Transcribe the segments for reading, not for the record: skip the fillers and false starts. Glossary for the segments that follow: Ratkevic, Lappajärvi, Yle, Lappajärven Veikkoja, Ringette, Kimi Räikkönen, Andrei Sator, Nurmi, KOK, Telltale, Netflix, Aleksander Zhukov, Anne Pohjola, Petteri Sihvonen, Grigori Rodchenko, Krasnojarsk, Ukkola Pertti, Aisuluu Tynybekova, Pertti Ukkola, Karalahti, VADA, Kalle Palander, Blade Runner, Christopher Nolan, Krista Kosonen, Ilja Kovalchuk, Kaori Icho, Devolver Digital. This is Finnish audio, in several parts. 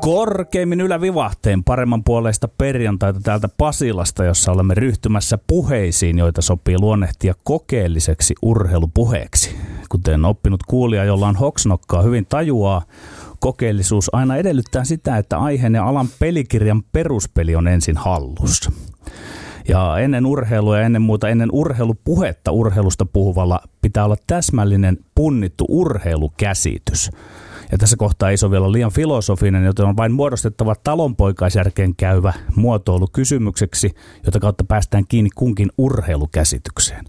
korkeimmin ylävivahteen paremman puoleista perjantaita täältä Pasilasta, jossa olemme ryhtymässä puheisiin, joita sopii luonnehtia kokeelliseksi urheilupuheeksi. Kuten oppinut kuulija, jolla on hoksnokkaa, hyvin tajuaa, kokeellisuus aina edellyttää sitä, että aiheen ja alan pelikirjan peruspeli on ensin hallussa. Ja ennen urheilua ja ennen muuta ennen urheilupuhetta urheilusta puhuvalla pitää olla täsmällinen, punnittu urheilukäsitys. Ja tässä kohtaa ei ole vielä liian filosofinen, joten on vain muodostettava talonpoikaisjärkeen käyvä muotoilu kysymykseksi, jota kautta päästään kiinni kunkin urheilukäsitykseen.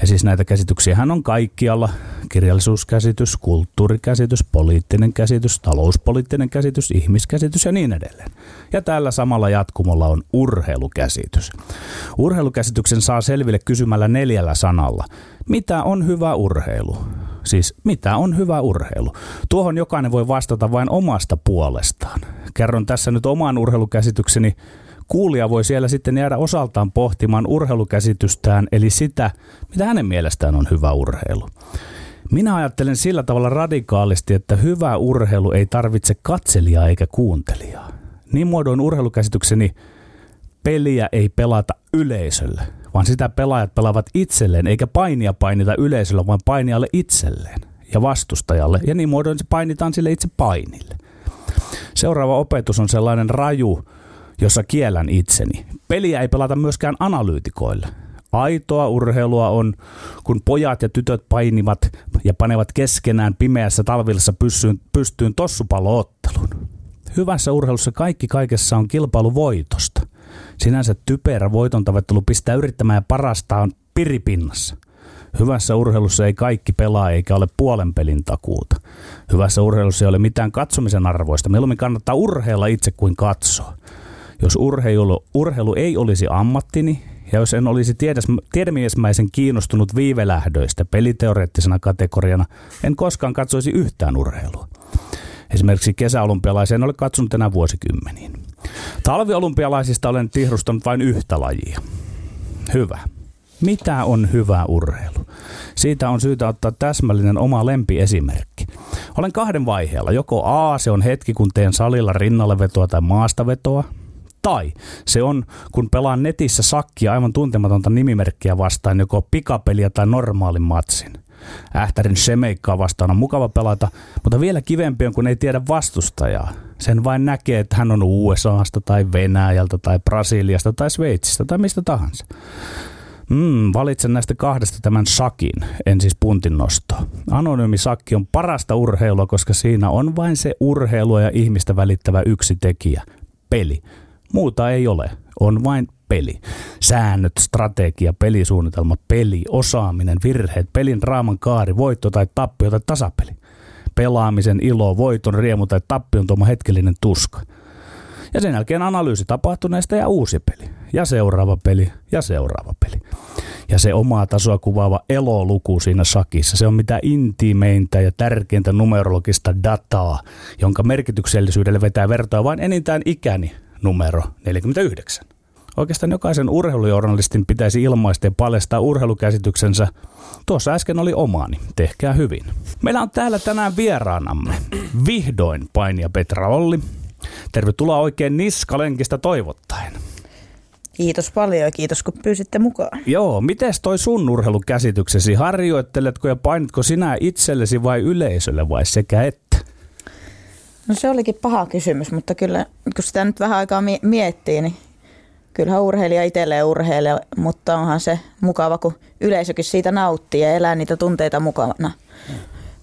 Ja siis näitä käsityksiähän on kaikkialla. Kirjallisuuskäsitys, kulttuurikäsitys, poliittinen käsitys, talouspoliittinen käsitys, ihmiskäsitys ja niin edelleen. Ja tällä samalla jatkumolla on urheilukäsitys. Urheilukäsityksen saa selville kysymällä 4 sanalla. Mitä on hyvä urheilu? Siis mitä on hyvä urheilu? Tuohon jokainen voi vastata vain omasta puolestaan. Kerron tässä nyt oman urheilukäsitykseni. Kuulija voi siellä sitten jäädä osaltaan pohtimaan urheilukäsitystään, eli sitä, mitä hänen mielestään on hyvä urheilu. Minä ajattelen sillä tavalla radikaalisti, että hyvä urheilu ei tarvitse katselijaa eikä kuuntelijaa. Niin muodoin urheilukäsitykseni peliä ei pelata yleisölle, vaan sitä pelaajat pelaavat itselleen, eikä painia painita yleisölle, vaan painijalle itselleen ja vastustajalle. Ja niin muodoin se painitaan sille itse painille. Seuraava opetus on sellainen raju, jossa kiellän itseni. Peliä ei pelata myöskään analyytikoille. Aitoa urheilua on, kun pojat ja tytöt painivat ja panevat keskenään pimeässä talvilassa pystyyn tossupalloottelun. Hyvässä urheilussa kaikki kaikessa on kilpailu voitosta. Sinänsä typerä voitontavoittelu pistää yrittämään ja parastaan piripinnassa. Hyvässä urheilussa ei kaikki pelaa eikä ole puolen pelin takuuta. Hyvässä urheilussa ei ole mitään katsomisen arvoista. Mieluummin kannattaa urheilla itse kuin katsoa. Jos urheilu ei olisi ammattini ja jos en olisi tiedemiesmäisen kiinnostunut viivelähdöistä peliteoreettisena kategoriana, en koskaan katsoisi yhtään urheilua. Esimerkiksi kesäolympialaisia en ole katsonut enää vuosikymmeniin. Talviolympialaisista olen tihrustanut vain yhtä lajia. Hyvä. Mitä on hyvä urheilu? Siitä on syytä ottaa täsmällinen oma lempiesimerkki. Olen 2 vaiheella. Joko A, se on hetki kun teen salilla rinnallevetoa tai maastavetoa. Tai se on, kun pelaan netissä sakkia aivan tuntematonta nimimerkkiä vastaan, joko pikapeliä tai normaalin matsin. Ähtärin semeikkaa vastaan on mukava pelata, mutta vielä kivempi on, kun ei tiedä vastustajaa. Sen vain näkee, että hän on USAsta tai Venäjältä tai Brasiliasta tai Sveitsistä tai mistä tahansa. Valitsen näistä 2 tämän sakin, en siis puntin nostoa. Anonyymi sakki on parasta urheilua, koska siinä on vain se urheilua ja ihmistä välittävä yksi tekijä, peli. Muuta ei ole, on vain peli. Säännöt, strategia, pelisuunnitelma, peli, osaaminen, virheet, pelin raaman kaari, voitto tai tappio tai tasapeli. Pelaamisen ilo, voiton riemu tai tappion tuoma hetkellinen tuska. Ja sen jälkeen analyysi tapahtuneesta ja uusi peli. Ja seuraava peli ja seuraava peli. Ja se omaa tasoa kuvaava eloluku siinä sakissa, se on mitä intiimeintä ja tärkeintä numerologista dataa, jonka merkityksellisyydelle vetää vertoa vain enintään ikäni. Numero 49. Oikeastaan jokaisen urheilujournalistin pitäisi ilmaista ja paljastaa urheilukäsityksensä. Tuossa äsken oli omaani. Tehkää hyvin. Meillä on täällä tänään vieraanamme vihdoin painija Petra Olli. Tervetuloa oikein niskalenkistä toivottaen. Kiitos paljon ja kiitos kun pyysitte mukaan. Joo, mites toi sun urheilukäsityksesi? Harjoitteletko ja painitko sinä itsellesi vai yleisölle vai sekä että? No se olikin paha kysymys, mutta kyllä kun sitä nyt vähän aikaa miettii, niin kyllähän urheilija itselleen urheilee, mutta onhan se mukava, kun yleisökin siitä nauttii ja elää niitä tunteita mukana.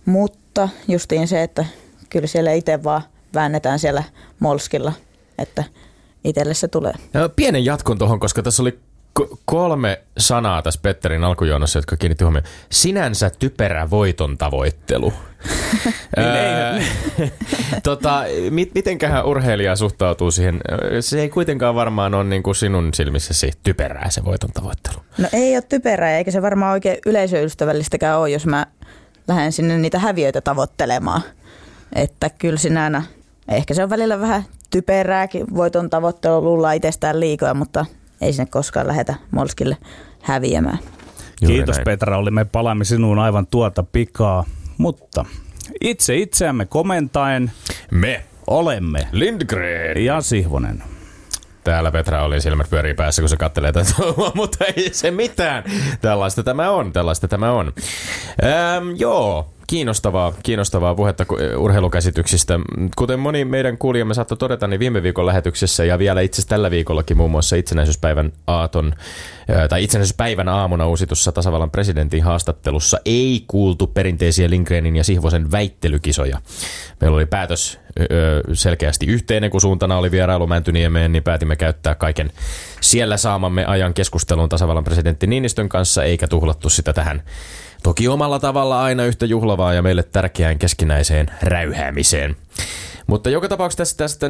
Mutta justiin se, että kyllä siellä itse vaan väännetään siellä molskilla, että itselle se tulee. No, pienen jatkon tuohon, koska tässä oli 3 sanaa tässä Petterin alkujoonnossa, jotka kiinnitti huomioon. Sinänsä typerä voiton tavoittelu. Mitenköhän urheilija suhtautuu siihen? Se ei kuitenkaan varmaan ole niin kuin sinun silmissäsi typerää se voiton tavoittelu. No ei ole typerää, eikä se varmaan oikein yleisöystävällistäkään ole, jos mä lähden sinne niitä häviöitä tavoittelemaan. Että kyllä sinä ehkä se on välillä vähän typerääkin voiton tavoittelu, luullaan itsestään liikoja, mutta ei sinne koskaan lähetä molskille häviämään. Kiitos Petra Olli, me palaamme sinuun aivan tuota pikaa, mutta itse itseämme komentaen me Olemme. Lindgren. Ja Sihvonen. Täällä Petra oli silmät pyörii päässä, kun se kattelee tätä, mutta ei se mitään. Tällaista tämä on. Joo. Kiinnostavaa puhetta urheilukäsityksistä. Kuten moni meidän kuulijamme saattoi todeta, niin viime viikon lähetyksessä ja vielä itse tällä viikollakin muun muassa itsenäisyyspäivän aamuna uusitussa tasavallan presidentin haastattelussa ei kuultu perinteisiä Lindgrenin ja Sihvosen väittelykisoja. Meillä oli päätös selkeästi yhteinen, kun suuntana oli vierailu Mäntyniemeen, niin päätimme käyttää kaiken siellä saamamme ajan keskusteluun tasavallan presidentti Niinistön kanssa, eikä tuhlattu sitä tähän. Toki omalla tavalla aina yhtä juhlavaa ja meille tärkeään keskinäiseen räyhäämiseen. Mutta joka tapauksessa tästä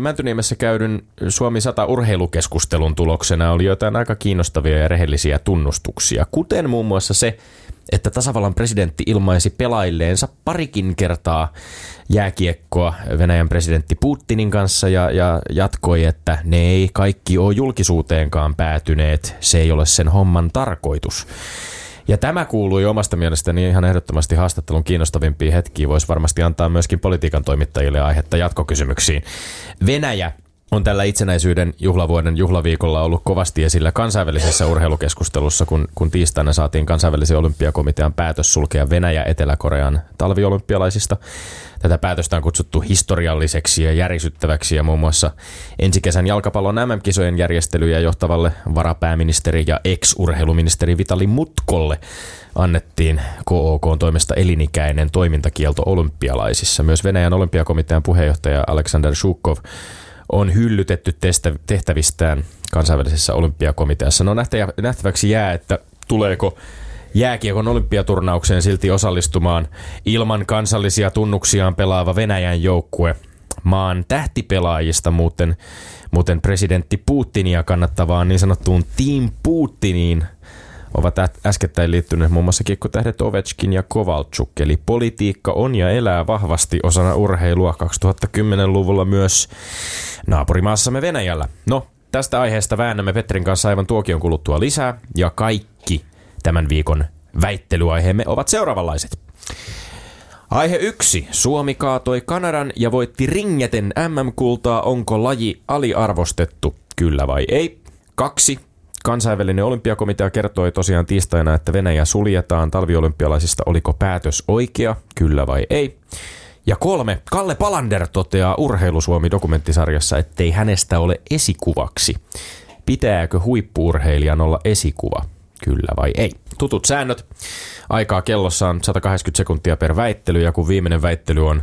Mäntyniemessä käydyn Suomi 100 urheilukeskustelun tuloksena oli jotain aika kiinnostavia ja rehellisiä tunnustuksia. Kuten muun muassa se, että tasavallan presidentti ilmaisi pelailleensa parikin kertaa jääkiekkoa Venäjän presidentti Putinin kanssa ja jatkoi, että ne ei kaikki ole julkisuuteenkaan päätyneet, se ei ole sen homman tarkoitus. Ja tämä kuului omasta mielestäni ihan ehdottomasti haastattelun kiinnostavimpia hetkiä. Voisi varmasti antaa myöskin politiikan toimittajille aihetta jatkokysymyksiin. Venäjä on tällä itsenäisyyden juhlavuoden juhlaviikolla ollut kovasti esillä kansainvälisessä urheilukeskustelussa, kun tiistaina saatiin kansainvälisen olympiakomitean päätös sulkea Venäjä Etelä-Korean talviolympialaisista. Tätä päätöstä on kutsuttu historialliseksi ja järisyttäväksi, ja muun muassa ensi kesän jalkapallon MM-kisojen järjestelyjä johtavalle varapääministeri ja ex-urheiluministeri Vitali Mutkolle annettiin KOK:n toimesta elinikäinen toimintakielto olympialaisissa. Myös Venäjän olympiakomitean puheenjohtaja Aleksander Zhukov on hyllytetty tehtävistään kansainvälisessä olympiakomiteassa. No nähtäväksi jää, että tuleeko jääkiekon olympiaturnaukseen silti osallistumaan ilman kansallisia tunnuksiaan pelaava Venäjän joukkue. Maan tähtipelaajista muuten presidentti Putinia kannattavaan niin sanottuun Team Putiniin ovat äskettäin liittyneet muun muassa kiekkotähdet Ovechkin ja Kovalchuk. Eli politiikka on ja elää vahvasti osana urheilua 2010-luvulla myös naapurimaassamme Venäjällä. No, tästä aiheesta väännämme Petrin kanssa aivan tuokion kuluttua lisää, ja kaikki tämän viikon väittelyaiheemme ovat seuraavanlaiset. Aihe 1. Suomi kaatoi Kanadan ja voitti ringeten MM-kultaa. Onko laji aliarvostettu? Kyllä vai ei? 2. Kansainvälinen olympiakomitea kertoi tosiaan tiistaina, että Venäjä suljetaan talviolympialaisista. Oliko päätös oikea? Kyllä vai ei? Ja 3. Kalle Palander toteaa Urheilusuomi-dokumenttisarjassa, ettei hänestä ole esikuvaksi. Pitääkö huippu-urheilijan olla esikuva? Kyllä vai ei? Tutut säännöt. Aikaa kellossa on 180 sekuntia per väittely, ja kun viimeinen väittely on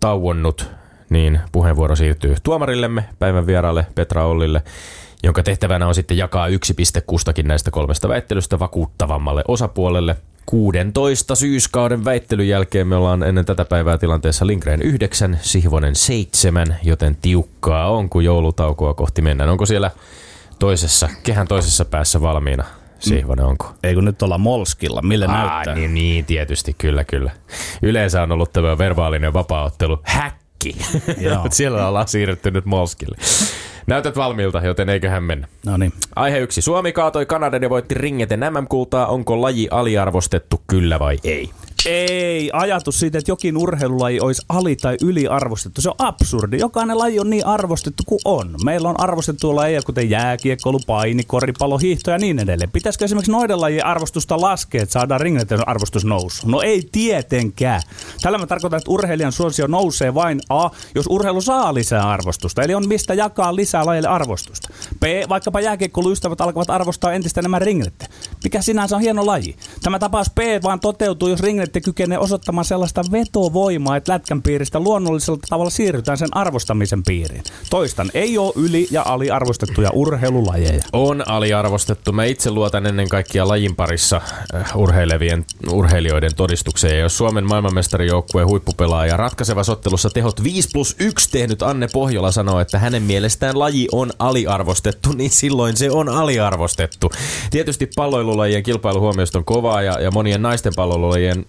tauonnut, niin puheenvuoro siirtyy tuomarillemme, päivän vieraalle Petra Ollille, jonka tehtävänä on sitten jakaa 1 piste kustakin näistä 3 väittelystä vakuuttavammalle osapuolelle. 16. syyskauden väittelyn jälkeen me ollaan ennen tätä päivää tilanteessa Lindgren 9, Sihvonen 7, joten tiukkaa on, kun joulutaukoa kohti mennään. Onko siellä kehän toisessa päässä valmiina? Sihvonen, onko? Ei kun nyt olla molskilla, millä näyttää? Niin, tietysti, kyllä. Yleensä on ollut tämä verbaalinen vapaaottelu häkki, mutta siellä ollaan siirrytty nyt molskille. Näytät valmiilta, joten eiköhän mennä. Noniin. Aihe 1. Suomi kaatoi Kanadan ja voitti ringeten MM-kultaa. Onko laji aliarvostettu, kyllä vai ei? Ei. Ajatus siitä, että jokin urheilulaji olisi ali- tai yliarvostettu, se on absurdi. Jokainen laji on niin arvostettu kuin on. Meillä on arvostettua lajeja, kuten jääkiekkoilu, paini, koripallo, hiihto ja niin edelleen. Pitäisikö esimerkiksi noiden lajien arvostusta laskea, että saadaan ringeten arvostus nousu? No ei tietenkään. Tällä mä tarkoitan, että urheilijan suosio nousee vain A, jos urheilu saa lisää arvostusta, eli on mistä jakaa lisää lajille arvostusta. B, vaikkapa jääkiekkoiluystävät alkavat arvostaa entistä enemmän ringettä. Mikä sinänsä on hieno laji. Tämä tapaus B vaan toteutuu, jos ringet kykenee osoittamaan sellaista vetovoimaa, että lätkän piiristä luonnollisella tavalla siirrytään sen arvostamisen piiriin. Toistan, ei ole yli- ja aliarvostettuja urheilulajeja. On aliarvostettu. Mä itse luotan ennen kaikkea lajin parissa urheilevien urheilijoiden todistukseen. Ja jos Suomen maailmanmestarijoukkueen huippupelaaja ratkaisevassa ottelussa tehot 5+1 tehnyt Anne Pohjola sanoo, että hänen mielestään laji on aliarvostettu, niin silloin se on aliarvostettu. Tietysti palloilulajien kilpailuhuomioista on kovaa ja monien naisten palloilulajien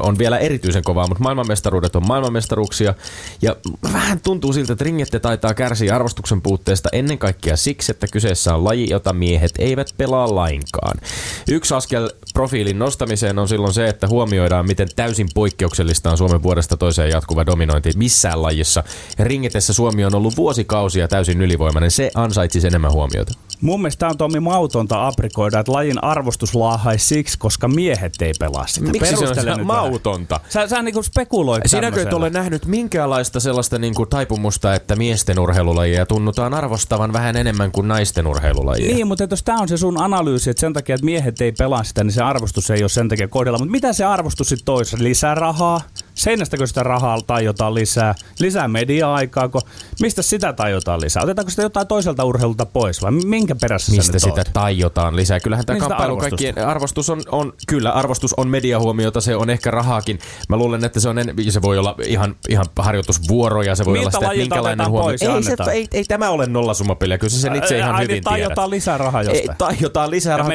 on vielä erityisen kovaa, mutta maailmanmestaruudet on maailmanmestaruuksia. Ja vähän tuntuu siltä, että ringette taitaa kärsiä arvostuksen puutteesta ennen kaikkea siksi, että kyseessä on laji, jota miehet eivät pelaa lainkaan. Yksi askel profiilin nostamiseen on silloin se, että huomioidaan, miten täysin poikkeuksellista on Suomen vuodesta toiseen jatkuva dominointi missään lajissa. Ringetessä Suomi on ollut vuosikausia täysin ylivoimainen. Se ansaitsisi enemmän huomiota. Mun mielestä tämä on, Tommi, mautonta aprikoida, että lajin arvostus laahaisi siksi, koska miehet ei pelaa sitä. Miksi se on mautonta? Sä niin kuin spekuloit tämmöisellä. Sinäkö et ole nähnyt minkäänlaista sellaista niin kuin taipumusta, että miesten urheilulajia tunnutaan arvostavan vähän enemmän kuin naisten urheilulajia? Niin, mutta jos tämä on se sun analyysi, että sen takia, että miehet ei pelaa sitä, niin se arvostus ei ole sen takia kohdella. Mutta mitä se arvostus sitten toisi? Lisää rahaa? Seinästäkö sitä rahaa tai jotain lisää? Lisää media-aikaa? Mistä sitä tai jotain lisää? Otetaanko sitä jotain toiselta urheilulta pois vai minkä perässä mistä nyt sitä olet? Tai jotain lisää? Kyllähän tämä kamppailu kaikkien arvostus on mediahuomiota, se on ehkä rahaakin. Mä luulen, että se on se voi olla ihan harjoitusvuoroja, se voi miltä olla sitä, että minkälainen huomio. Ei tämä ole nollasummapeliä, kyllä sen itse ihan hyvin tiedät. Tai jotain lisää rahaa jostain. Tai jotain lisää rahaa.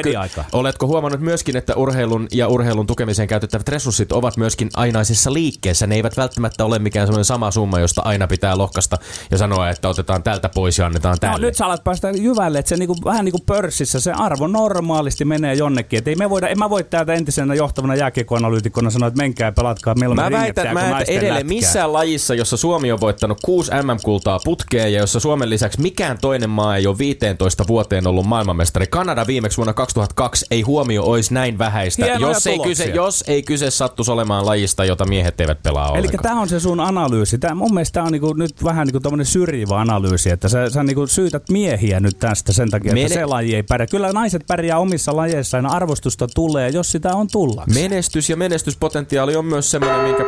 Oletko huomannut myöskin, että urheilun ja urheilun tukemiseen käytettävät resurssit ovat myöskin ainaisessa liikkeessä? Ne eivät välttämättä ole mikään semmoinen sama summa, josta aina pitää lohkaista ja sanoa, että otetaan tältä pois ja annetaan tälle. No nyt sä alat päästä jyvälle, että se niinku, vähän niin kuin pörssissä se arvo normaalisti menee jonnekin. Et en mä voi täältä entisenä johtavana jääkiekkoanalyytikkona sanoa, että menkää ja pelatkaa. Mä väitän, edelleen missään lajissa, jossa Suomi on voittanut 6 MM-kultaa putkeen ja jossa Suomen lisäksi mikään toinen maa ei ole 15 vuoteen ollut maailmanmestari. Kanada viimeksi vuonna 2002 ei huomio olisi näin vähäistä, jos ei kyse sattuisi olemaan lajista, jota miehet eivät pelaa ollenkaan. Eli tämä on se sun analyysi. Mun mielestä tämä on niinku nyt vähän niinku tommoinen syrjivä analyysi, että sä niinku syytät miehiä nyt tästä sen takia, että se laji ei pärjää. Kyllä naiset pärjää omissa lajeissaan, arvostusta tulee, jos sitä on tullaksi. Menestys ja menestyspotentiaali on myös semmoinen, minkä...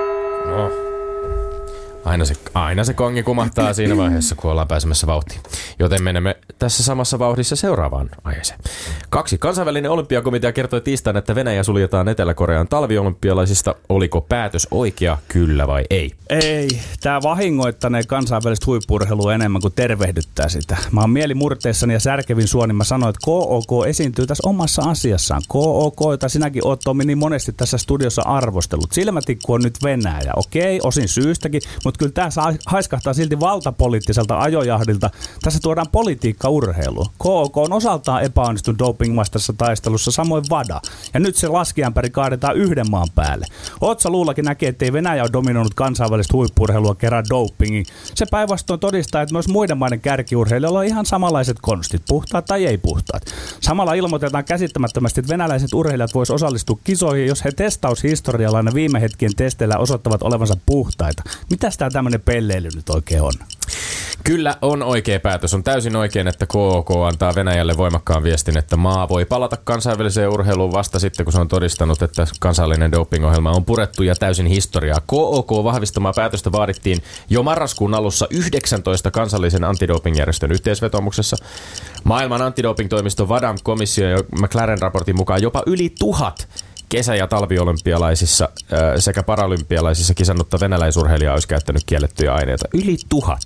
Aina se kongi kumahtaa siinä vaiheessa, kun ollaan pääsemässä vauhtiin. Joten menemme tässä samassa vauhdissa seuraavaan aiheeseen. 2. Kansainvälinen olympiakomitea kertoi tiistaina, että Venäjä suljetaan Etelä-Korean talviolympialaisista. Oliko päätös oikea, kyllä vai ei? Ei. Tämä vahingoittanee kansainvälistä huippu-urheilua enemmän kuin tervehdyttää sitä. Mä oon mielimurteissani ja särkevin suonin. Mä sanoin, että KOK esiintyy tässä omassa asiassaan. KOK, jota sinäkin oot, Tommi, niin monesti tässä studiossa arvostellut. Silmätikku on nyt Venäjä. Okei, osin syystäkin, mutta kyllä tässä haiskahtaa silti valtapoliittiselta ajojahdilta. Tässä tuodaan politiikka urheiluun. KOK on osaltaan epäonnistunut dopingvastaisessa taistelussa, samoin VADA. Ja nyt se laskiämpäri kaadetaan yhden maan päälle. Otsaluullakin näkee, ettei Venäjä ole dominoinut kansainvälistä huippu-urheilua kerran dopingin. Se päinvastoin todistaa, että myös muiden maiden kärkiurheilijoilla on ihan samanlaiset konstit, puhtaat tai ei puhtaat. Samalla ilmoitetaan käsittämättömästi, että venäläiset urheilijat voisivat osallistua kisoihin, jos he testaushistoriallaan viime hetkien testeillä osoittavat olevansa puhtaita. Mitäs tämä tämmöinen pelleily nyt oikein on? Kyllä on oikea päätös. On täysin oikein, että KOK antaa Venäjälle voimakkaan viestin, että maa voi palata kansainväliseen urheiluun vasta sitten, kun se on todistanut, että kansallinen dopingohjelma on purettu ja täysin historiaa. KOK vahvistamaa päätöstä vaadittiin jo marraskuun alussa 19 kansallisen antidopingjärjestön yhteisvetomuksessa. Maailman antidopingtoimiston VADAN komissio ja McLaren-raportin mukaan jopa yli 1000 kesä- ja talviolympialaisissa sekä paralympialaisissa kisannutta venäläisurheilijaa olisi käyttänyt kiellettyjä aineita. Yli 1000.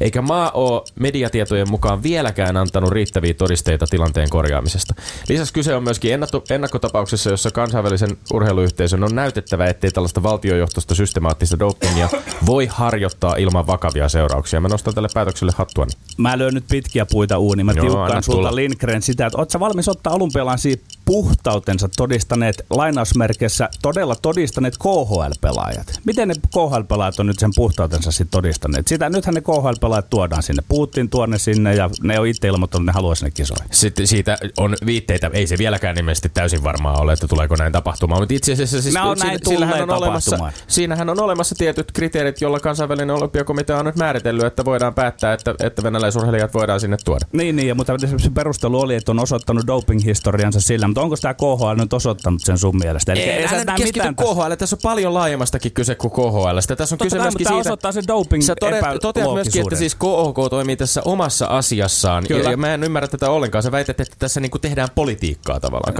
Eikä maa ole mediatietojen mukaan vieläkään antanut riittäviä todisteita tilanteen korjaamisesta. Lisäksi kyse on myöskin ennakkotapauksessa, jossa kansainvälisen urheiluyhteisön on näytettävä, ettei tällaista valtiojohtoista systemaattista dopingia voi harjoittaa ilman vakavia seurauksia. Mä nostan tälle päätökselle hattua. Mä löin nyt pitkiä puita uuniin. Mä tiukkaan sulta, Lindgren, sitä, että oot sä valmis ottaa olympialaisia puhtautensa todistaneet lainausmerkeissä todella todistaneet KHL-pelaajat. Miten ne KHL-pelaajat on nyt sen puhtautensa sit todistaneet? Sitä nythän ne KHL-pelaajat tuodaan sinne. Putin tuo ne sinne ja ne on itse ilmoittanut, ne haluaa sinne kisoihin. Sitten siitä on viitteitä. Ei se vieläkään ilmeisesti täysin varmaa ole, että tuleeko näin tapahtumaan. Mutta itse asiassa siis, siinähän on olemassa tietyt kriteerit, joilla kansainvälinen olympiakomitea on nyt määritellyt, että voidaan päättää, että venäläisurheilijat voidaan sinne tuoda. Niin, mutta se perustelu oli, että on osoittanut doping-historiansa sillä. Mutta onko tämä KHL nyt osoittanut sen sun mielestä? Ei, älä nyt keskity KHL. Tässä on paljon laajemmastakin kyse kuin KHL. Tässä on kyse myöskin siitä... osoittaa sen doping epäloogisuuden. Toteat myöskin, että siis KOK toimii tässä omassa asiassaan. Ja mä en ymmärrä tätä ollenkaan. Sä väität, että tässä niinku tehdään politiikkaa tavallaan.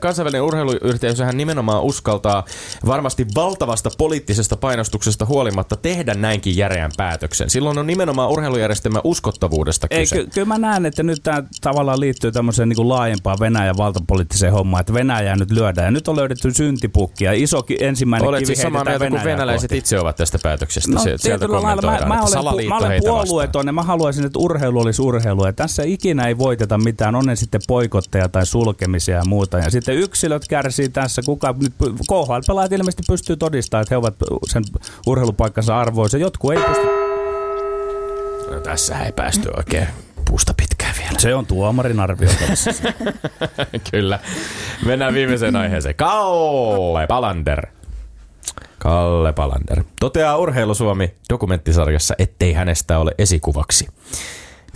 Kansainvälinen urheiluyhteisöhän nimenomaan uskaltaa varmasti valtavasta poliittisesta painostuksesta huolimatta tehdä näinkin järeän päätöksen. Silloin on nimenomaan urheilujärjestelmän uskottavuudesta kyse. Kyllä mä näen, että nyt tämä tavallaan liittyy tämmöiseen niinku laajempaan Venäjän valtapolitiikkaan. poliittisen homman, että Venäjää nyt lyödään. Ja nyt on löydetty syntipukki ja isokin ensimmäinen kivi heitetään Venäjää kohti. Olet siis samaa mieltä, kun venäläiset itse ovat tästä päätöksestä. No, sieltä kommentoidaan, että salaliitto heitä vastaan. Mä haluaisin, että urheilu olisi urheilua. Tässä ikinä ei voiteta mitään, on ne sitten boikotteja tai sulkemisia ja muuta. Ja sitten yksilöt kärsii tässä. KHL-pelaajat ilmeisesti pystyy todistamaan, että he ovat sen urheilupaikkansa arvoisia. Jotkut ei pysty. No, tässä ei päästy oikein puusta pitkään vielä. Se on tuomarin arvioitavissa. Kyllä. Mennään viimeiseen aiheeseen. Kalle Palander toteaa Urheilu Suomi -dokumenttisarjassa, ettei hänestä ole esikuvaksi.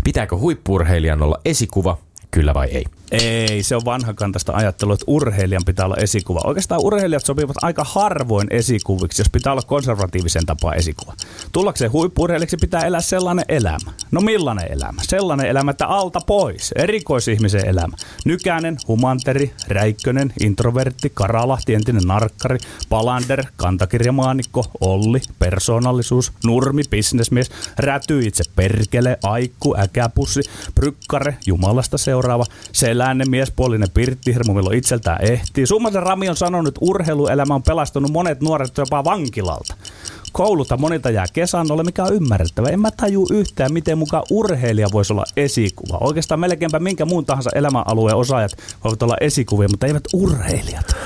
Pitääkö huippu-urheilijan olla esikuva? Kyllä vai ei? Ei, se on vanhakantaista ajattelua, että urheilijan pitää olla esikuva. Oikeastaan urheilijat sopivat aika harvoin esikuviksi, jos pitää olla konservatiivisen tapaa esikuva. Tullakseen huippu-urheilijaksi pitää elää sellainen elämä. No millainen elämä? Sellainen elämä, että alta pois. Erikoisihmisen elämä. Nykänen, Humanteri, Räikkönen, introvertti, Karalahti, entinen narkkari, Palander, kantakirjamaanikko, Olli, persoonallisuus, Nurmi, bisnesmies, Räty, itse perkele, Aikku, äkäpussi, Brykkare, jumalasta seuraava, Seläinen, miespuolinen Pirttihirmo, milloin itseltään ehtii. Summaisen Rami on sanonut, että urheiluelämä on pelastanut monet nuoret jopa vankilalta. Koululta monilta jää kesannolle, mikä on ymmärrettävä. En mä tajuu yhtään, miten mukaan urheilija voisi olla esikuva. Oikeastaan melkeinpä minkä muun tahansa elämänalueen osaajat voivat olla esikuvia, mutta eivät urheilijat.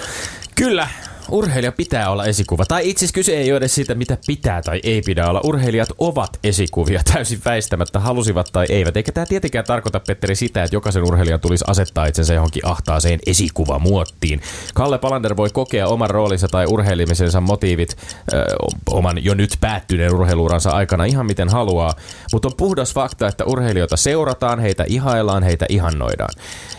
Kyllä. Urheilija pitää olla esikuva. Tai itse asiassa kyse ei ole edes siitä, mitä pitää tai ei pidä olla. Urheilijat ovat esikuvia täysin väistämättä, halusivat tai eivät. Eikä tämä tietenkään tarkoita, Petteri, sitä, että jokaisen urheilijan tulisi asettaa itsensä johonkin ahtaaseen esikuvamuottiin. Kalle Palander voi kokea oman roolinsa tai urheilimisensa motiivit oman jo nyt päättyneen urheiluuransa aikana ihan miten haluaa. Mutta on puhdas fakta, että urheilijoita seurataan, heitä ihaillaan, heitä ihannoidaan.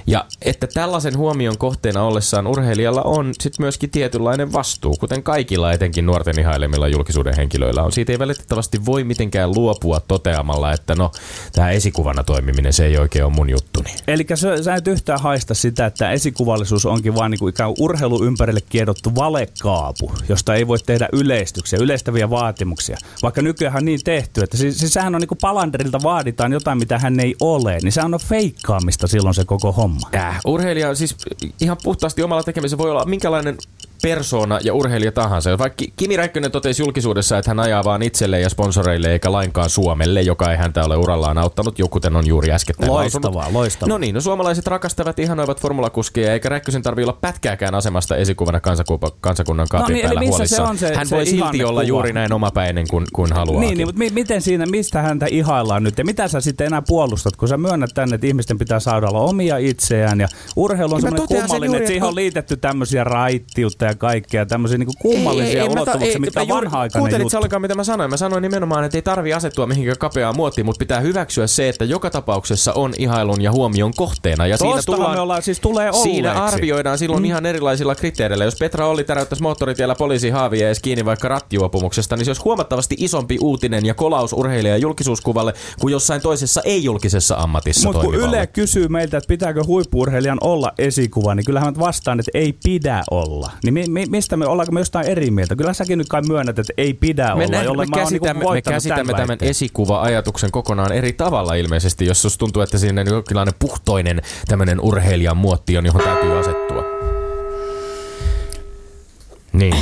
Ja että tällaisen huomion kohteena ollessaan urheilijalla on sitten myöskin tietynlainen vastuu, kuten kaikilla etenkin nuorten ihailemilla julkisuuden henkilöillä on. Siitä ei välitettävästi voi mitenkään luopua toteamalla, että no, tämä esikuvana toimiminen, se ei oikein ole mun juttuni. Eli sä et yhtään haista sitä, että esikuvallisuus onkin vaan niinku ikään kuin urheilu ympärille kiedottu valekaapu, josta ei voi tehdä yleistyksiä, yleistäviä vaatimuksia. Vaikka nykyään on niin tehty, että siis sehän on niinku Palanderilta vaaditaan jotain, mitä hän ei ole, niin sehän on feikkaamista silloin se koko homma. Urheilija siis ihan puhtaasti omalla tekemisellä voi olla minkälainen persoona ja urheilija tahansa. Vaikka Kimi Räikkönen totesi julkisuudessa, että hän ajaa vaan itselleen ja sponsoreille eikä lainkaan Suomelle, joka ei häntä ole urallaan auttanut, kuten on juuri äskettäin. Loistavaa. No niin, no suomalaiset rakastavat, ihanoivat formulakuskia, eikä Räikkösen tarvitse olla pätkääkään asemasta esikuvana kansakunnan kaapin päällä huolissaan. Hän voi silti olla juuri näin omapäinen kuin haluaa. Niin, mutta miten siinä, mistä häntä ihaillaan nyt ja mitä sä sitten enää puolustat, kun sä myönnät tänne, että ihmisten pitää saada olla omia itseään ja urheilu on semmoinen kummallinen, että siihen on liitetty tämmöisiä raittiutta ja kaikkea tämmöisiä niin kummallisia ulottuvuuksia, mitä on vanha-aikainen juttu. Kuuntelit sä ollenkaan, mitä mä sanoin? Mä sanoin nimenomaan, että ei tarvi asettua mihinkään kapeaan muottiin, mutta pitää hyväksyä se, että joka tapauksessa on ihailun ja huomion kohteena. Ja siinä arvioidaan silloin ihan erilaisilla kriteereillä. Jos Petra Olli täräyttäisi moottoritiellä poliisin haavia edes kiinni vaikka rattijuopumuksesta, niin se olisi huomattavasti isompi uutinen ja kolaus urheilija julkisuuskuvalle kuin jossain toisessa ei-julkisessa ammatissa toimivalle. Mutta kun Yle kysyy meiltä, että pitääkö huippu-urheilijan olla esikuva, niin kyllähän vastaan, että ei pidä olla. Niin mistä me ollaanko me jostain eri mieltä? Kyllä säkin nyt kai myönnät, että ei pidä olla. Me käsitämme tämän esikuva-ajatuksen kokonaan eri tavalla ilmeisesti, jos susta tuntuu, että siinä on jonkinlainen puhtoinen tämmöinen urheilijan muotti on, johon täytyy asettua. Niin,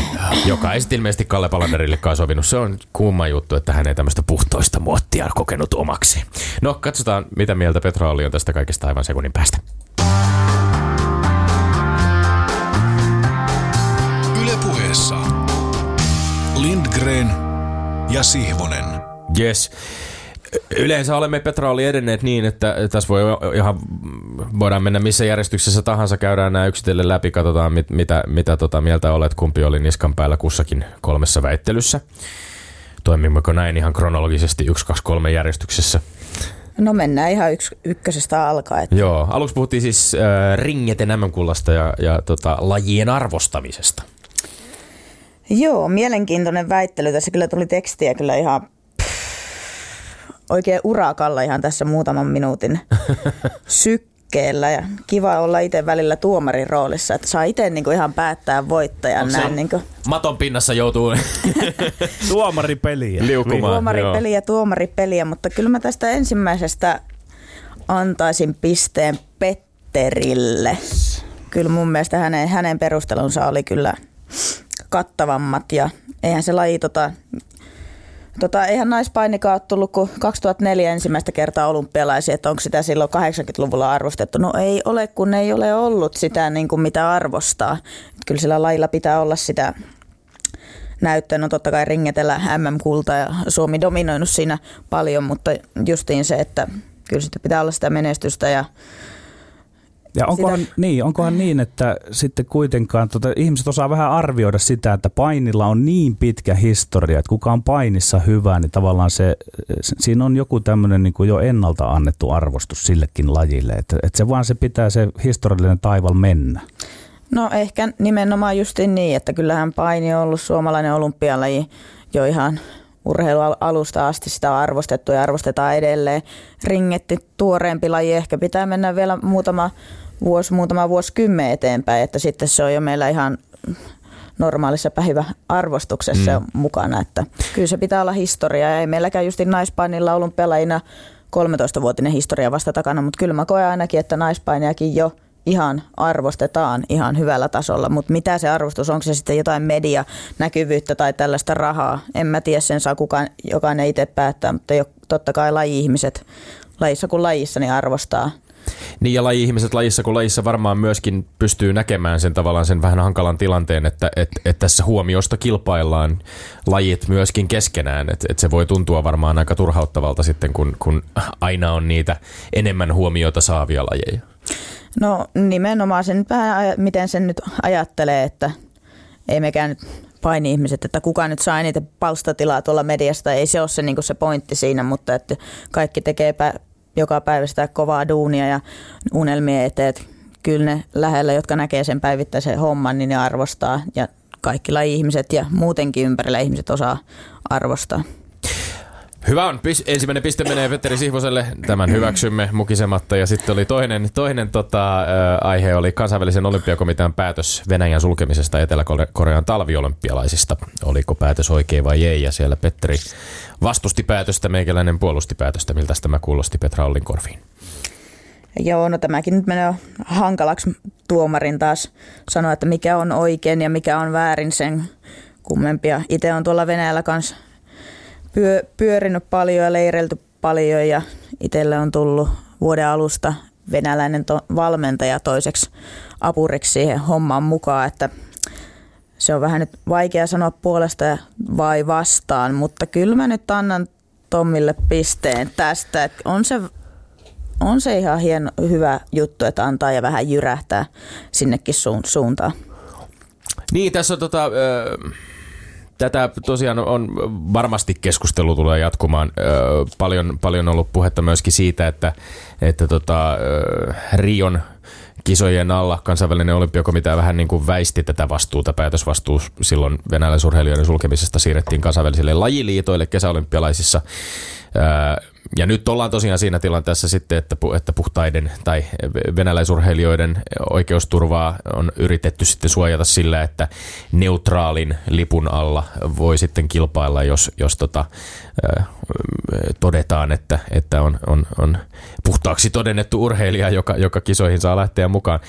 joka ei sitten ilmeisesti Kalle Palanderillekaan sovinut. Se on kumma juttu, että hän ei tämmöistä puhtoista muottia kokenut omaksi. No, katsotaan, mitä mieltä Petra Olli on tästä kaikesta aivan sekunnin päästä. Puheessa Lindgren ja Sihvonen. Yes. Yleensä olemme Petra Olli edenneet niin, että tässä voidaan mennä missä järjestyksessä tahansa, käydään nämä yksitellen läpi, katsotaan mitä mieltä olet, kumpi oli niskan päällä kussakin kolmessa väittelyssä. Toimimmeko näin ihan kronologisesti 1, 2, 3 järjestyksessä? No mennään ihan ykkösestä alkaen. Joo, aluksi puhuttiin siis ringeten MM-kullasta ja lajien arvostamisesta. Joo, mielenkiintoinen väittely. Tässä kyllä tuli tekstiä kyllä ihan oikein urakalla ihan tässä muutaman minuutin sykkeellä. Ja kiva olla itse välillä tuomarin roolissa, että saa itse niinku ihan päättää voittajan. Näin niinku. Maton pinnassa joutuu tuomaripeliä liukumaan. Tuomaripeliä, mutta kyllä mä tästä ensimmäisestä antaisin pisteen Petterille. kyllä mun mielestä hänen perustelunsa oli kyllä kattavammat ja eihän se laji eihän naispainikaan ole tullut kuin 2004 ensimmäistä kertaa olympialaisia, että onko sitä silloin 80-luvulla arvostettu. No ei ole, kun ei ole ollut sitä niin kuin mitä arvostaa. Että kyllä sillä lajilla pitää olla sitä näyttöä. No totta kai ringetellä MM-kulta ja Suomi dominoinut siinä paljon, mutta justiin se, että kyllä sitä pitää olla sitä menestystä ja onkohan niin, että sitten kuitenkaan ihmiset osaa vähän arvioida sitä, että painilla on niin pitkä historia, että kuka on painissa hyvä, niin tavallaan siinä on joku tämmöinen niin kuin jo ennalta annettu arvostus sillekin lajille, että se vaan se pitää se historiallinen taival mennä. No ehkä nimenomaan justiin niin, että kyllähän paini on ollut suomalainen olympialaji jo ihan urheilualusta asti, sitä on arvostettu ja arvostetaan edelleen. Ringetti tuoreempi laji, ehkä pitää mennä vielä muutama vuosikymmen eteenpäin, että sitten se on jo meillä ihan normaalissa päiväarvostuksessa mukana. Että kyllä se pitää olla historia ja ei meilläkään justin naispainilla olympialajina 13-vuotinen historia vasta takana, mutta kyllä mä koen ainakin, että naispainiakin jo ihan arvostetaan ihan hyvällä tasolla, mutta mitä se arvostus, onko se sitten jotain medianäkyvyyttä tai tällaista rahaa, en mä tiedä, sen saa kukaan, jokainen itse päättää, mutta totta kai laji-ihmiset lajissa kuin lajissa niin arvostaa. Niin ja laji-ihmiset lajissa kuin lajissa varmaan myöskin pystyy näkemään sen tavallaan sen vähän hankalan tilanteen, että tässä huomiosta kilpaillaan lajit myöskin keskenään. Että se voi tuntua varmaan aika turhauttavalta sitten, kun aina on niitä enemmän huomiota saavia lajeja. No nimenomaan sen vähän, miten sen nyt ajattelee, että ei mekään nyt paini-ihmiset, että kuka nyt saa eniten palstatilaa tuolla mediasta, ei se ole se, niin kuin se pointti siinä, mutta että kaikki tekee joka päivä sitä kovaa duunia ja unelmien eteen. Kyllä ne lähellä, jotka näkee sen päivittäisen homman, niin ne arvostaa ja kaikki laji-ihmiset ja muutenkin ympärillä ihmiset osaa arvostaa. Hyvä on. Ensimmäinen piste menee Petteri Sihvoselle. Tämän hyväksymme mukisematta. Ja sitten oli toinen aihe oli kansainvälisen olympiakomitean päätös Venäjän sulkemisesta Etelä-Korean talviolympialaisista. Oliko päätös oikein vai ei? Ja siellä Petteri vastusti päätöstä, meikäläinen puolusti päätöstä. Miltä tämä kuulosti Petra Ollin korviin? Joo, no tämäkin nyt menee hankalaksi tuomarin taas sanoa, että mikä on oikein ja mikä on väärin sen kummempia. Itse on tuolla Venäjällä kanssa pyörinyt paljon ja leireilty paljon ja itselle on tullut vuoden alusta venäläinen valmentaja toiseksi apuriksi siihen hommaan mukaan, että se on vähän nyt vaikea sanoa puolesta vai vastaan, mutta kyllä mä nyt annan Tommille pisteen tästä, että on se ihan hieno, hyvä juttu, että antaa ja vähän jyrähtää sinnekin suuntaan. Niin, tässä on tätä tosiaan on varmasti keskustelu tulee jatkumaan. Paljon on ollut puhetta myöskin siitä, että Rion kisojen alla kansainvälinen olympiakomitea vähän niin kuin väisti tätä vastuuta. Päätösvastuu silloin venäläisurheilijoiden sulkemisesta siirrettiin kansainvälisille lajiliitoille kesäolympialaisissa. Ja nyt ollaan tosiaan siinä tilanteessa sitten, että puhtaiden tai venäläisurheilijoiden oikeusturvaa on yritetty sitten suojata sillä, että neutraalin lipun alla voi sitten kilpailla, jos todetaan, että on puhtaaksi todennettu urheilija, joka kisoihin saa lähteä mukaan.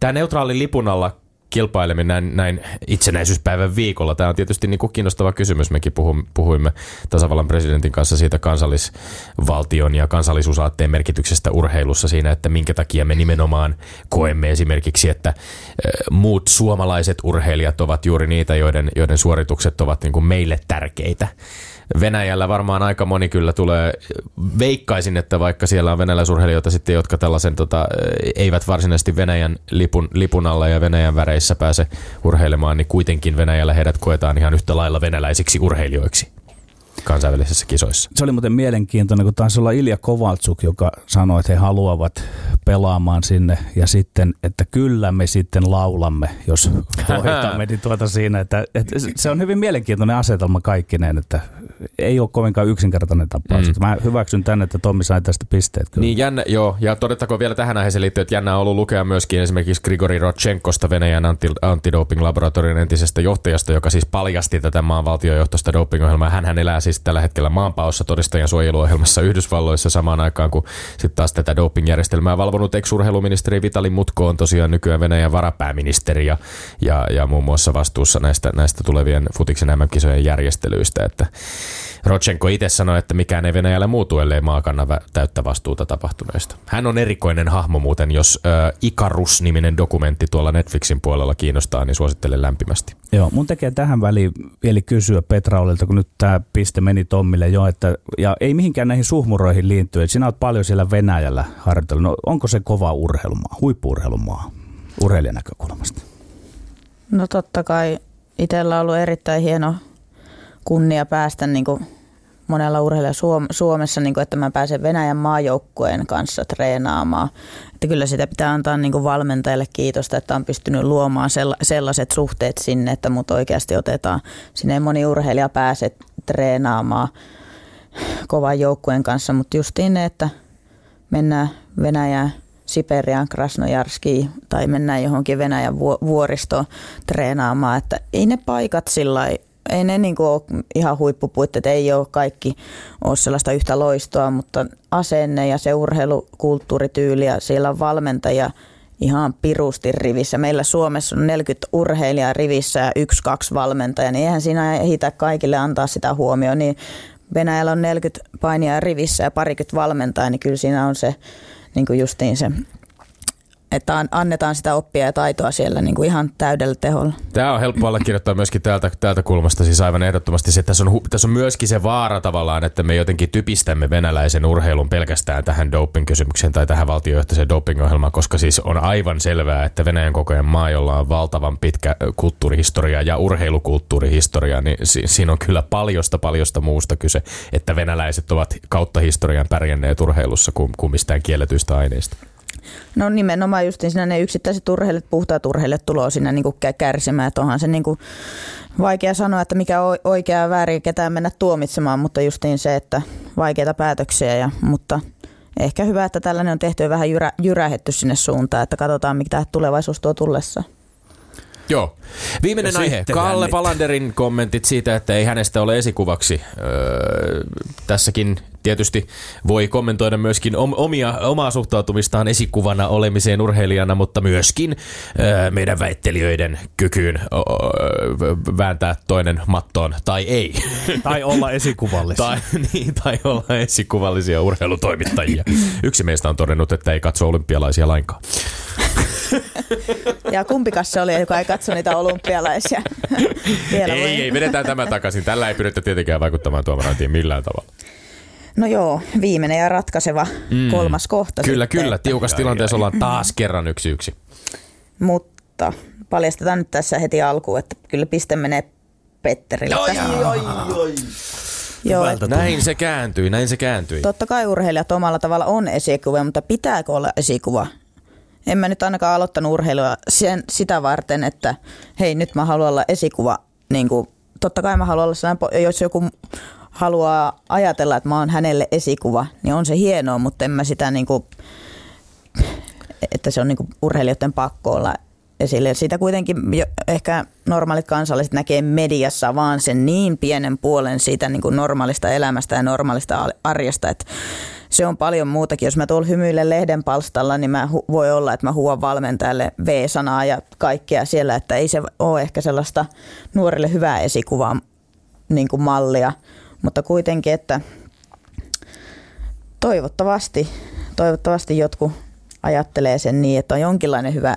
Tämä neutraalin lipun alla kilpailemme näin itsenäisyyspäivän viikolla. Tämä on tietysti niin kuin kiinnostava kysymys. Mekin puhuimme tasavallan presidentin kanssa siitä kansallisvaltion ja kansallisuusaatteen merkityksestä urheilussa siinä, että minkä takia me nimenomaan koemme esimerkiksi, että muut suomalaiset urheilijat ovat juuri niitä, joiden suoritukset ovat niin kuin meille tärkeitä. Venäjällä varmaan aika moni kyllä tulee, veikkaisin, että vaikka siellä on venäläisurheilijoita sitten, jotka tällaisen eivät varsinaisesti Venäjän lipun alla ja Venäjän väreissä pääse urheilemaan, niin kuitenkin Venäjällä heidät koetaan ihan yhtä lailla venäläisiksi urheilijoiksi kansainvälisissä kisoissa. Se oli muuten mielenkiintoinen, kun taisi olla Ilja Kovalchuk, joka sanoi, että he haluavat pelaamaan sinne ja sitten, että kyllä me sitten laulamme, jos voitamme, niin siinä. Että se on hyvin mielenkiintoinen asetelma kaikkineen, että ei ole kovinkaan yksinkertainen tapaus. Mä hyväksyn tänne, että Tommi sai tästä pisteet. Kyllä. Niin jännä, joo, ja todettakoon vielä tähän aiheeseen liittyen, että jännä on ollut lukea myöskin esimerkiksi Grigori Rodchenkosta, Venäjän antidoping-laboratorion entisestä johtajasta, joka siis paljasti tätä maan valtiojohtoista doping-ohjelmaa. Hänhän elää siis tällä hetkellä maanpaossa todistajan suojeluohjelmassa Yhdysvalloissa samaan aikaan, kun sitten taas tätä dopingjärjestelmää valvonut ex-urheiluministeri Vitali Mutko on tosiaan nykyään Venäjän varapääministeri ja muun muassa vastuussa näistä tulevien futiksen MM-kisojen järjestelyistä. Että Rodchenko itse sanoi, että mikään ei Venäjällä muutu, ellei maa kanna täyttä vastuuta tapahtuneista. Hän on erikoinen hahmo muuten, jos Ikarus-niminen dokumentti tuolla Netflixin puolella kiinnostaa, niin suosittelen lämpimästi. Joo, mun tekee tähän väliin eli kysyä Petra Ollilta, kun nyt tämä piste meni Tommille jo, että, ja ei mihinkään näihin suhmuroihin liittyy, että sinä olet paljon siellä Venäjällä harjoitellut. No, onko se kova urheilumaa, huippu-urheilumaa urheilijan näkökulmasta? No totta kai itsellä on ollut erittäin hieno kunnia päästä niin kuin monella urheilijalla Suomessa, niin kuin, että mä pääsen Venäjän maajoukkueen kanssa treenaamaan. Että kyllä sitä pitää antaa niin kuin valmentajalle kiitosta, että on pystynyt luomaan sellaiset suhteet sinne, että mut oikeasti otetaan. Sinne ei moni urheilija pääse treenaamaan kovan joukkueen kanssa, mutta justiin ne, että mennään Venäjään, Siperiaan, Krasnojarskiin tai mennään johonkin Venäjän vuoristoon treenaamaan. Että ei ne paikat sillä lailla. Ei ne niin kuin ole ihan huippupuitteet, ei ole kaikki ole sellaista yhtä loistoa, mutta asenne ja se urheilukulttuurityyli ja siellä on valmentaja ihan pirusti rivissä. Meillä Suomessa on 40 urheilijaa rivissä ja 1-2 valmentaja, niin eihän siinä ehitä kaikille antaa sitä huomioon. Niin Venäjällä on 40 painijaa rivissä ja parikymmentä valmentajaa, niin kyllä siinä on se niin kuin justiin se, että annetaan sitä oppia ja taitoa siellä niin kuin ihan täydellä teholla. Tämä on helppo allekirjoittaa myöskin täältä kulmasta, siis aivan ehdottomasti se, että tässä on myöskin se vaara tavallaan, että me jotenkin typistämme venäläisen urheilun pelkästään tähän doping-kysymykseen tai tähän valtiojohtaiseen doping-ohjelmaan, koska siis on aivan selvää, että Venäjän kokoinen maa, jolla on valtavan pitkä kulttuurihistoria ja urheilukulttuurihistoria, niin siinä on kyllä paljosta muusta kyse, että venäläiset ovat kautta historian pärjänneet urheilussa kuin mistään kielletyistä aineista. No nimenomaan just siinä ne yksittäiset urheilijat, puhtaat urheilijat tulee siinä niin kuin kärsimään, että onhan se niin kuin vaikea sanoa, että mikä on oikea ja väärin, ketään mennä tuomitsemaan, mutta justiin se, että vaikeita päätöksiä, mutta ehkä hyvä, että tällainen on tehty ja vähän jyrähetty sinne suuntaan, että katsotaan mitä tulevaisuus tuo tullessa. Joo. Viimeinen aihe. Kalle Palanderin kommentit siitä, että ei hänestä ole esikuvaksi. Tässäkin tietysti voi kommentoida myöskin omaa suhtautumistaan esikuvana olemiseen urheilijana, mutta myöskin meidän väittelijöiden kykyyn vääntää toinen mattoon tai ei. Tai olla esikuvallisia. tai olla esikuvallisia urheilutoimittajia. Yksi meistä on todennut, että ei katso olympialaisia lainkaan. Ja kumpikas se oli, joka ei katso niitä olympialaisia. Ei, vedetään tämä takaisin. Tällä ei pyrittä tietenkään vaikuttamaan tuomarointiin millään tavalla. No joo, viimeinen ja ratkaiseva kolmas kohta. Kyllä, tiukassa tilanteessa ollaan taas kerran 1-1. Mutta paljastetaan nyt tässä heti alkuun, että kyllä piste menee Petterille. Joo, näin se kääntyi. Totta kai urheilijat omalla tavalla on esikuva, mutta pitääkö olla esikuva? En mä nyt ainakaan aloittanut urheilua sitä varten, että hei, nyt mä haluan olla esikuva. Niin kuin, totta kai mä haluan olla sellainen, jos joku haluaa ajatella, että mä oon hänelle esikuva, niin on se hienoa, mutta en mä sitä, niin kuin, että se on niin kuin urheilijoiden pakko olla esille. Siitä kuitenkin ehkä normaalit kansalaiset näkee mediassa vaan sen niin pienen puolen siitä niin kuin normaalista elämästä ja normaalista arjesta, että se on paljon muutakin. Jos mä tuolla hymyilen lehden palstalla, niin mä voi olla, että mä huon valmentajalle V-sanaa ja kaikkea siellä, että ei se ole ehkä sellaista nuorille hyvää esikuvaa niin kuin mallia, mutta kuitenkin, että toivottavasti jotkut ajattelee sen niin, että on jonkinlainen hyvä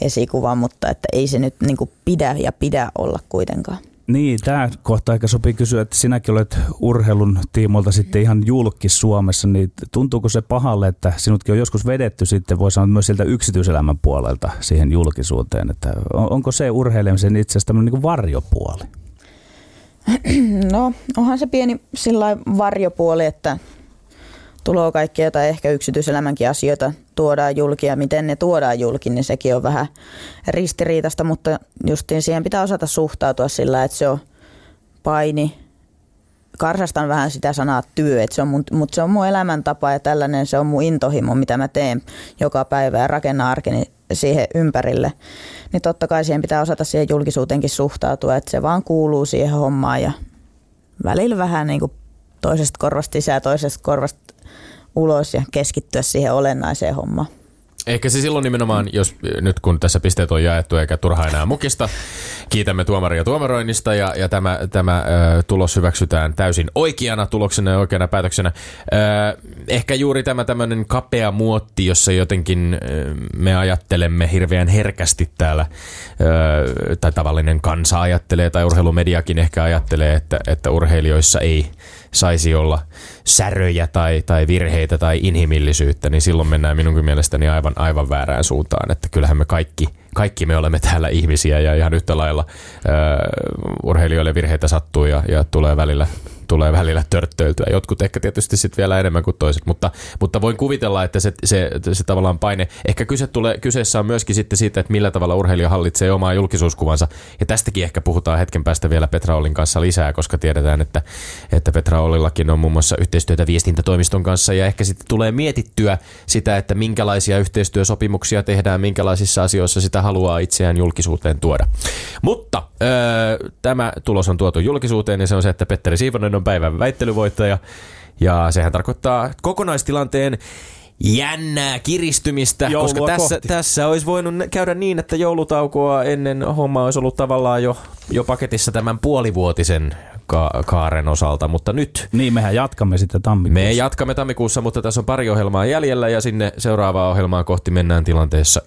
esikuva, mutta että ei se nyt niin kuin pidä olla kuitenkaan. Niin, tämä kohta ehkä sopii kysyä, että sinäkin olet urheilun tiimolta sitten ihan julkis Suomessa, niin tuntuuko se pahalle, että sinutkin on joskus vedetty sitten, voi sanoa myös sieltä yksityiselämän puolelta siihen julkisuuteen, että onko se urheilemisen itse asiassa tämmöinen niin kuin varjopuoli? No, onhan se pieni varjopuoli, että tuloa kaikkea tai ehkä yksityiselämänkin asioita tuodaan julki ja miten ne tuodaan julki, niin sekin on vähän ristiriitasta, mutta justiin siihen pitää osata suhtautua sillä, että se on paini. Karsastan vähän sitä sanaa työ, että se on mutta se on mun elämäntapa ja tällainen se on mun intohimo, mitä mä teen joka päivä ja rakennan arkeni siihen ympärille. Niin totta kai siihen pitää osata siihen julkisuuteenkin suhtautua, että se vaan kuuluu siihen hommaan ja välillä vähän niin kuin toisesta korvasta sisään, toisesta korvasta ulos ja keskittyä siihen olennaiseen hommaan. Ehkä se silloin nimenomaan, jos nyt kun tässä pisteet on jaettu eikä turhaa enää mukista, kiitämme tuomaria tuomaroinnista ja tämä tulos hyväksytään täysin oikeana tuloksena ja oikeana päätöksenä. Ehkä juuri tämä tämmöinen kapea muotti, jossa jotenkin me ajattelemme hirveän herkästi täällä, tai tavallinen kansa ajattelee tai urheilumediakin ehkä ajattelee, että urheilijoissa ei saisi olla säröjä tai virheitä tai inhimillisyyttä, niin silloin mennään minunkin mielestäni aivan väärään suuntaan. Että kyllähän me kaikki me olemme täällä ihmisiä ja ihan yhtä lailla urheilijoille virheitä sattuu ja tulee välillä törttöiltyä. Jotkut ehkä tietysti sitten vielä enemmän kuin toiset, mutta voin kuvitella, että se tavallaan paine. Ehkä kyseessä on myöskin sitten siitä, että millä tavalla urheilija hallitsee omaa julkisuuskuvansa. Ja tästäkin ehkä puhutaan hetken päästä vielä Petra Ollin kanssa lisää, koska tiedetään, että Petra Ollillakin on muun muassa yhteistyötä viestintätoimiston kanssa. Ja ehkä sitten tulee mietittyä sitä, että minkälaisia yhteistyösopimuksia tehdään, minkälaisissa asioissa sitä haluaa itseään julkisuuteen tuoda. Mutta tämä tulos on tuotu julkisuuteen ja se on se, että Petteri Siivonen on päivän väittelyvoittaja ja sehän tarkoittaa kokonaistilanteen jännää kiristymistä, joulua koska tässä olisi voinut käydä niin, että joulutaukoa ennen homma olisi ollut tavallaan jo paketissa tämän puolivuotisen kaaren osalta, mutta nyt... Niin, mehän jatkamme sitten tammikuussa. Me jatkamme tammikuussa, mutta tässä on pari ohjelmaa jäljellä ja sinne seuraavaa ohjelmaa kohti mennään tilanteessa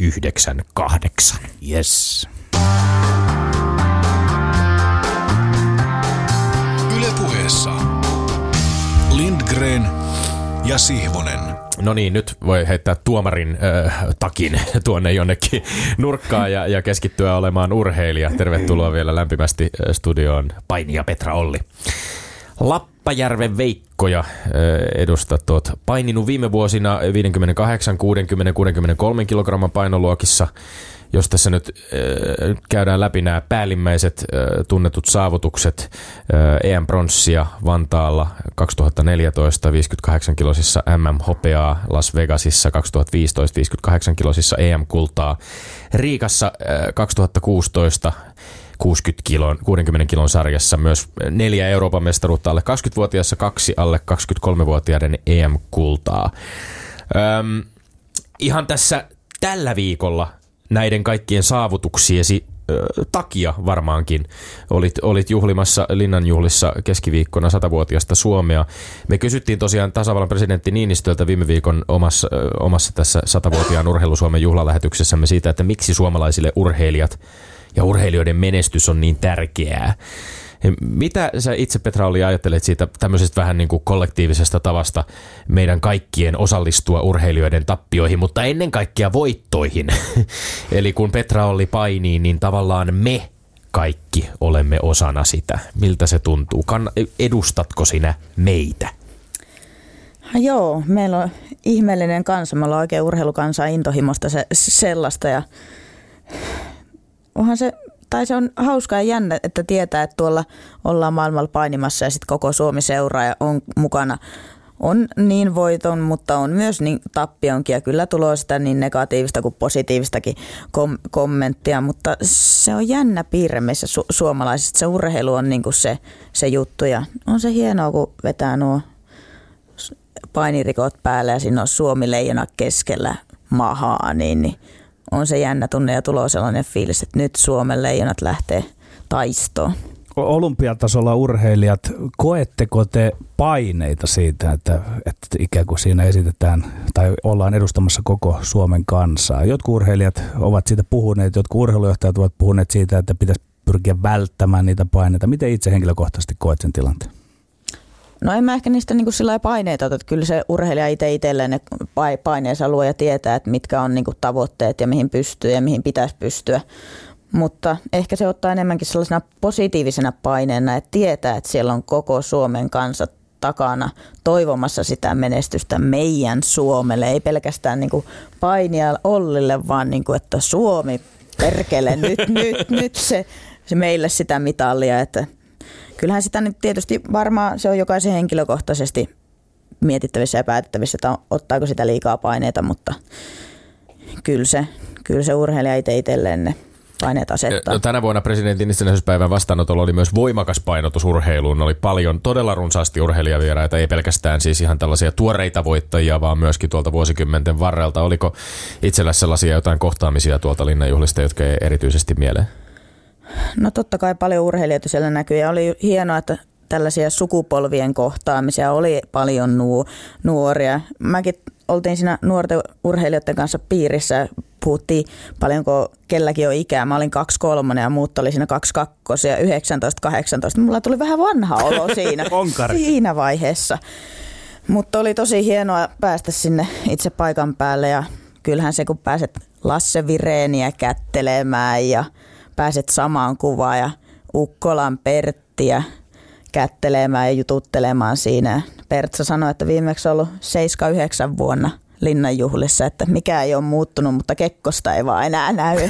9-8. Yes. Lindgren ja Sihvonen. No niin, nyt voi heittää tuomarin takin tuonne jonnekin nurkkaan ja keskittyä olemaan urheilija. Tervetuloa vielä lämpimästi studioon painija Petra Olli. Lappajärven Veikkoja edustat. Olet paininut viime vuosina 58, 60, 63 kilogramman painoluokissa. Jos tässä nyt käydään läpi nämä päällimmäiset tunnetut saavutukset, EM-pronssia Vantaalla 2014 58-kilosissa, MM-hopeaa Las Vegasissa 2015 58-kilosissa, EM-kultaa Riikassa 2016 60 kilon sarjassa, myös 4 Euroopan mestaruutta alle 20-vuotiaissa, 2 alle 23-vuotiaiden EM-kultaa. Ihan tässä tällä viikolla näiden kaikkien saavutuksiesi takia varmaankin olit juhlimassa Linnanjuhlissa keskiviikkona 100-vuotiaasta Suomea. Me kysyttiin tosiaan tasavallan presidentti Niinistöltä viime viikon omassa tässä 100-vuotiaan Urheilu Suomen juhlalähetyksessämme siitä, että miksi suomalaisille urheilijat ja urheilijoiden menestys on niin tärkeää. Mitä sä itse, Petra Olli, ajattelet siitä tämmöisestä vähän niin kuin kollektiivisesta tavasta meidän kaikkien osallistua urheilijoiden tappioihin, mutta ennen kaikkea voittoihin? Eli kun Petra Olli painii, niin tavallaan me kaikki olemme osana sitä. Miltä se tuntuu? Edustatko sinä meitä? Joo, meillä on ihmeellinen kansa. Me ollaan oikein urheilukansaa, intohimosta sellaista ja... Onhan se, tai se on hauskaa ja jännä, että tietää, että tuolla ollaan maailmalla painimassa ja sitten koko Suomi seuraa ja on mukana. On niin voiton, mutta on myös niin tappionkin ja kyllä tulee sitä niin negatiivista kuin positiivistakin kommenttia, mutta se on jännä piirre meissä suomalaisista. Se urheilu on niin kuin se juttu ja on se hienoa, kun vetää nuo painirikot päälle ja siinä on Suomi leijona keskellä mahaa, niin on se jännä tunne ja tulee sellainen fiilis, että nyt Suomen leijonat lähtee taistoon. Olympiatasolla urheilijat, koetteko te paineita siitä, että ikään kuin siinä esitetään tai ollaan edustamassa koko Suomen kansaa? Jotkut urheilijat ovat siitä puhuneet, jotkut urheilujohtajat ovat puhuneet siitä, että pitäisi pyrkiä välttämään niitä paineita. Miten itse henkilökohtaisesti koet sen tilanteen? No en mä ehkä niistä niin kuin sillä lailla paineita ota, että kyllä se urheilija itselleen ne paineensa luo ja tietää, että mitkä on niin kuin tavoitteet ja mihin pystyy ja mihin pitäisi pystyä. Mutta ehkä se ottaa enemmänkin sellaisena positiivisena paineena, että tietää, että siellä on koko Suomen kansa takana toivomassa sitä menestystä meidän Suomelle. Ei pelkästään niin kuin painia Ollille, vaan niin kuin, että Suomi perkele nyt se meille sitä mitalia, että... Kyllähän sitä nyt tietysti varmaan se on jokaisen henkilökohtaisesti mietittävissä ja päätettävissä, että ottaako sitä liikaa paineita, mutta kyllä se urheilija itselleen ne paineet asettaa. No, tänä vuonna presidentin itsenäisyyspäivän vastaanotolla oli myös voimakas painotus urheiluun. Oli paljon todella runsaasti urheilijavieraita, ei pelkästään siis ihan tällaisia tuoreita voittajia, vaan myöskin tuolta vuosikymmenten varrelta. Oliko itsellä sellaisia jotain kohtaamisia tuolta linnanjuhlista, jotka ei erityisesti mieleen? No totta kai paljon urheilijoita siellä näkyy ja oli hienoa, että tällaisia sukupolvien kohtaamisia oli paljon nuoria. Mäkin oltiin siinä nuorten urheilijoiden kanssa piirissä, puhuttiin paljonko kelläkin on ikää. Mä olin 2-3 ja muut oli siinä 2-2 ja 19-18. Mulla tuli vähän vanha olo siinä vaiheessa, mutta oli tosi hienoa päästä sinne itse paikan päälle ja kyllähän se kun pääset Lasse Viréniä kättelemään ja pääset samaan kuvaan ja Ukkolan Perttiä kättelemään ja jututtelemaan siinä. Pertsa sanoi, että viimeksi on ollut 7-9 vuonna linnanjuhlissa, että mikä ei ole muuttunut, mutta Kekkosta ei vaan enää näy.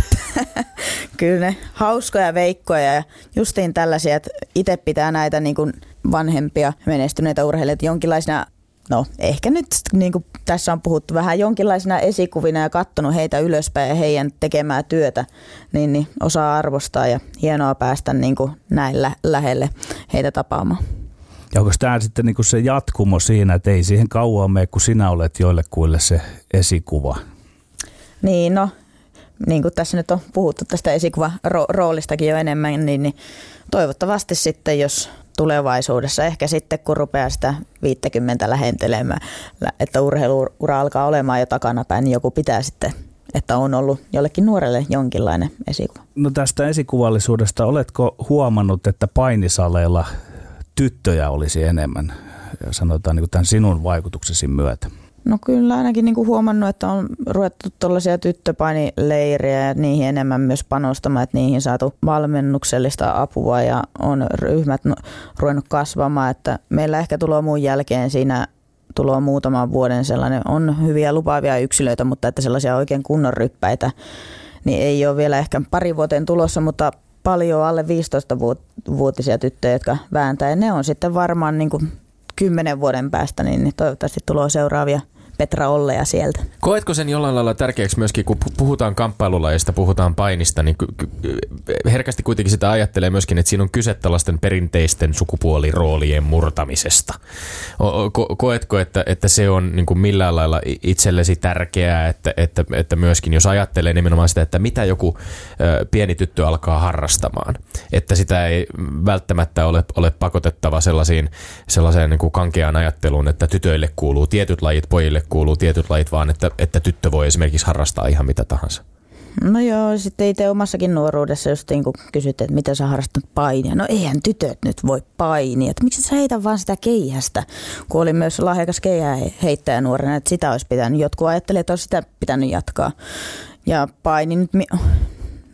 Kyllä ne hauskoja veikkoja ja justiin tällaisia, että itse pitää näitä niin kuin vanhempia menestyneitä urheilijoita jonkinlaisena, no ehkä nyt niin kuin tässä on puhuttu vähän jonkinlaisena esikuvina ja katsonut heitä ylöspäin ja heidän tekemää työtä, niin osaa arvostaa ja hienoa päästä niin kuin näillä lähelle heitä tapaamaan. Ja onko tämä sitten niin kuin se jatkumo siinä, että ei siihen kauan mene, kun sinä olet joillekuille se esikuva? Niin, no niin kuin tässä nyt on puhuttu tästä esikuvaroolistakin jo enemmän, niin toivottavasti sitten, jos tulevaisuudessa ehkä sitten, kun rupeaa sitä 50 lähentelemään, että urheiluura alkaa olemaan jo takanapäin, niin joku pitää sitten, että on ollut jollekin nuorelle jonkinlainen esikuva. No tästä esikuvallisuudesta, oletko huomannut, että painisaleilla tyttöjä olisi enemmän, sanotaan niin kuin tämän sinun vaikutuksesi myötä? No kyllä ainakin niin kuin huomannut, että on ruvettu tuollaisia tyttöpainileirejä ja niihin enemmän myös panostamaan, että niihin saatu valmennuksellista apua ja on ryhmät ruvennut kasvamaan, että meillä ehkä tulee muun jälkeen siinä tulee muutaman vuoden sellainen, on hyviä lupaavia yksilöitä, mutta että sellaisia oikein kunnon ryppäitä, niin ei ole vielä ehkä pari vuoteen tulossa, mutta paljon alle 15-vuotisia tyttöjä, jotka vääntää ja ne on sitten varmaan niin kuin 10 vuoden päästä, niin toivottavasti tulee seuraavia Petra Olleja sieltä. Koetko sen jollain lailla tärkeäksi myöskin, kun puhutaan kamppailulajista, puhutaan painista, niin herkästi kuitenkin sitä ajattelee myöskin, että siinä on kyse tällaisten perinteisten sukupuoliroolien murtamisesta. Koetko, että se on niin kuin millään lailla itsellesi tärkeää, että myöskin jos ajattelee nimenomaan sitä, että mitä joku pieni tyttö alkaa harrastamaan, että sitä ei välttämättä ole pakotettava sellaiseen niin kuin kankeaan ajatteluun, että tytöille kuuluu tietyt lajit, pojille kuuluu tietyt lajit, vaan että tyttö voi esimerkiksi harrastaa ihan mitä tahansa. No joo, sitten itse omassakin nuoruudessa just niin kun kysyt, että mitä sä harrastat painia. No eihän tytöt nyt voi painia. Että miksi sä heitä vaan sitä keihästä, kun oli myös lahjakas keihäheittäjä nuorena, että sitä olisi pitänyt. Jotkut ajattelivat, että olisi sitä pitänyt jatkaa. Ja paini nyt...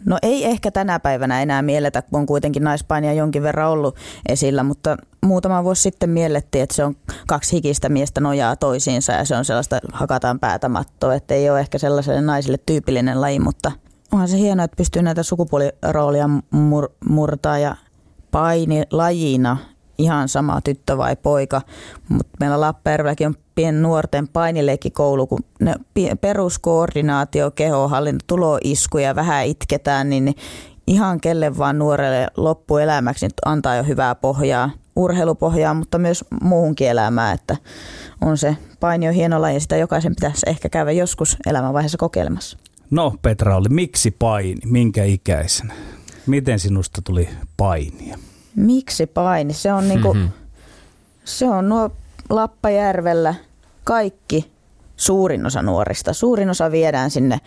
No ei ehkä tänä päivänä enää mielletä, kun on kuitenkin naispainia jonkin verran ollut esillä, mutta muutama vuosi sitten miellettiin, että se on kaksi hikistä miestä nojaa toisiinsa ja se on sellaista, hakataan päätä mattoa, että ei ole ehkä sellaiselle naisille tyypillinen laji, mutta onhan se hienoa, että pystyy näitä sukupuoliroolia murtaa ja painilajina ihan sama tyttö vai poika, mutta meillä Lappajärvelläkin on nuorten painilleikkikoulu, kun peruskoordinaatio, kehohallinta, tuloiskuja, vähän itketään, niin ihan kelle vaan nuorelle loppuelämäksi antaa jo hyvää pohjaa, urheilupohjaa, mutta myös muuhunkin elämään, että on se paini on hieno laji ja sitä jokaisen pitäisi ehkä käydä joskus elämänvaiheessa kokeilemassa. No Petra Olli, miksi paini? Minkä ikäisenä? Miten sinusta tuli painia? Miksi paini? Se on niinku, se on nuo Lappajärvellä kaikki suurin osa nuorista. Suurin osa viedään sinne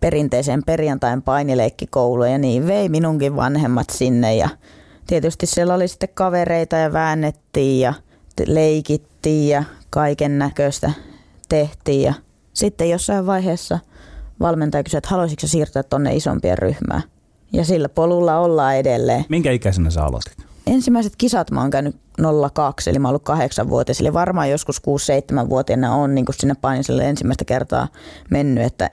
perinteiseen perjantain painilleikkikouluun ja niin vei minunkin vanhemmat sinne. Ja tietysti siellä oli sitten kavereita ja väännettiin ja leikittiin ja kaiken näköistä tehtiin. Ja sitten jossain vaiheessa valmentaja kysyi, että haluaisitko siirtyä tuonne isompien ryhmään. Ja sillä polulla ollaan edelleen. Minkä ikäisenä sä aloitit? Ensimmäiset kisat mä oon käynyt 02, eli mä oon ollut 8-vuotias, eli varmaan joskus 6-7-vuotiaana on niin sinne painiselle ensimmäistä kertaa mennyt, että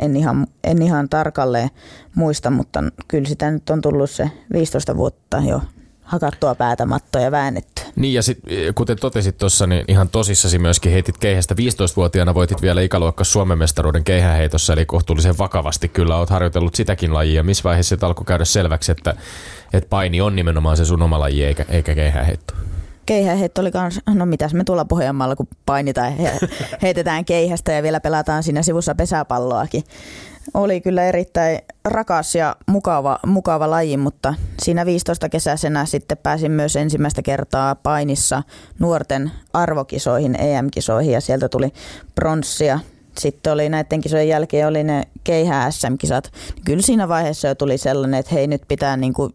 en ihan tarkalleen muista, mutta kyllä sitä nyt on tullut se 15 vuotta jo hakattua päätä mattoa ja väännettyä. Niin, ja sit, kuten totesit tuossa, niin ihan tosissasi myöskin heitit keihästä 15-vuotiaana, voitit vielä ikäluokka Suomen mestaruuden keihäheitossa, eli kohtuullisen vakavasti kyllä olet harjoitellut sitäkin lajia. Missä vaiheessa alkoi käydä selväksi, että paini on nimenomaan se sun oma laji eikä keihäheitto? Keihäheitto oli kans, no mitäs me tuolla Pohjanmaalla, kun painitaan ja heitetään keihästä ja vielä pelataan siinä sivussa pesäpalloakin. Oli kyllä erittäin rakas ja mukava laji, mutta siinä 15 kesäisenä sitten pääsin myös ensimmäistä kertaa painissa nuorten arvokisoihin, EM-kisoihin, ja sieltä tuli pronssia. Sitten oli näiden kisojen jälkeen oli ne keihä-SM-kisat. Kyllä siinä vaiheessa jo tuli sellainen, että hei, nyt pitää niinku,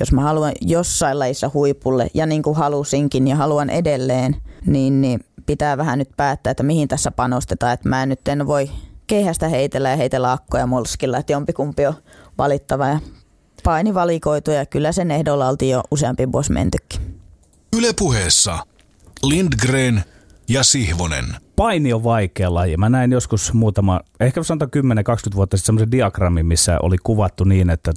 jos mä haluan jossain lajissa huipulle ja niin kuin halusinkin ja haluan edelleen, niin pitää vähän nyt päättää, että mihin tässä panostetaan, että mä nyt en voi keihästä heitellä ja heitellä akkoja molskilla, että jompikumpi on valittava, ja paini valikoitu, ja kyllä sen ehdolla oltiin jo useampi vuosi mentykin. Yle Puheessa Lindgren ja Sihvonen. Paini on vaikea laji. Mä näin joskus muutama, ehkä sanotaan 10-20 vuotta sitten semmoisen diagrammin, missä oli kuvattu niin, että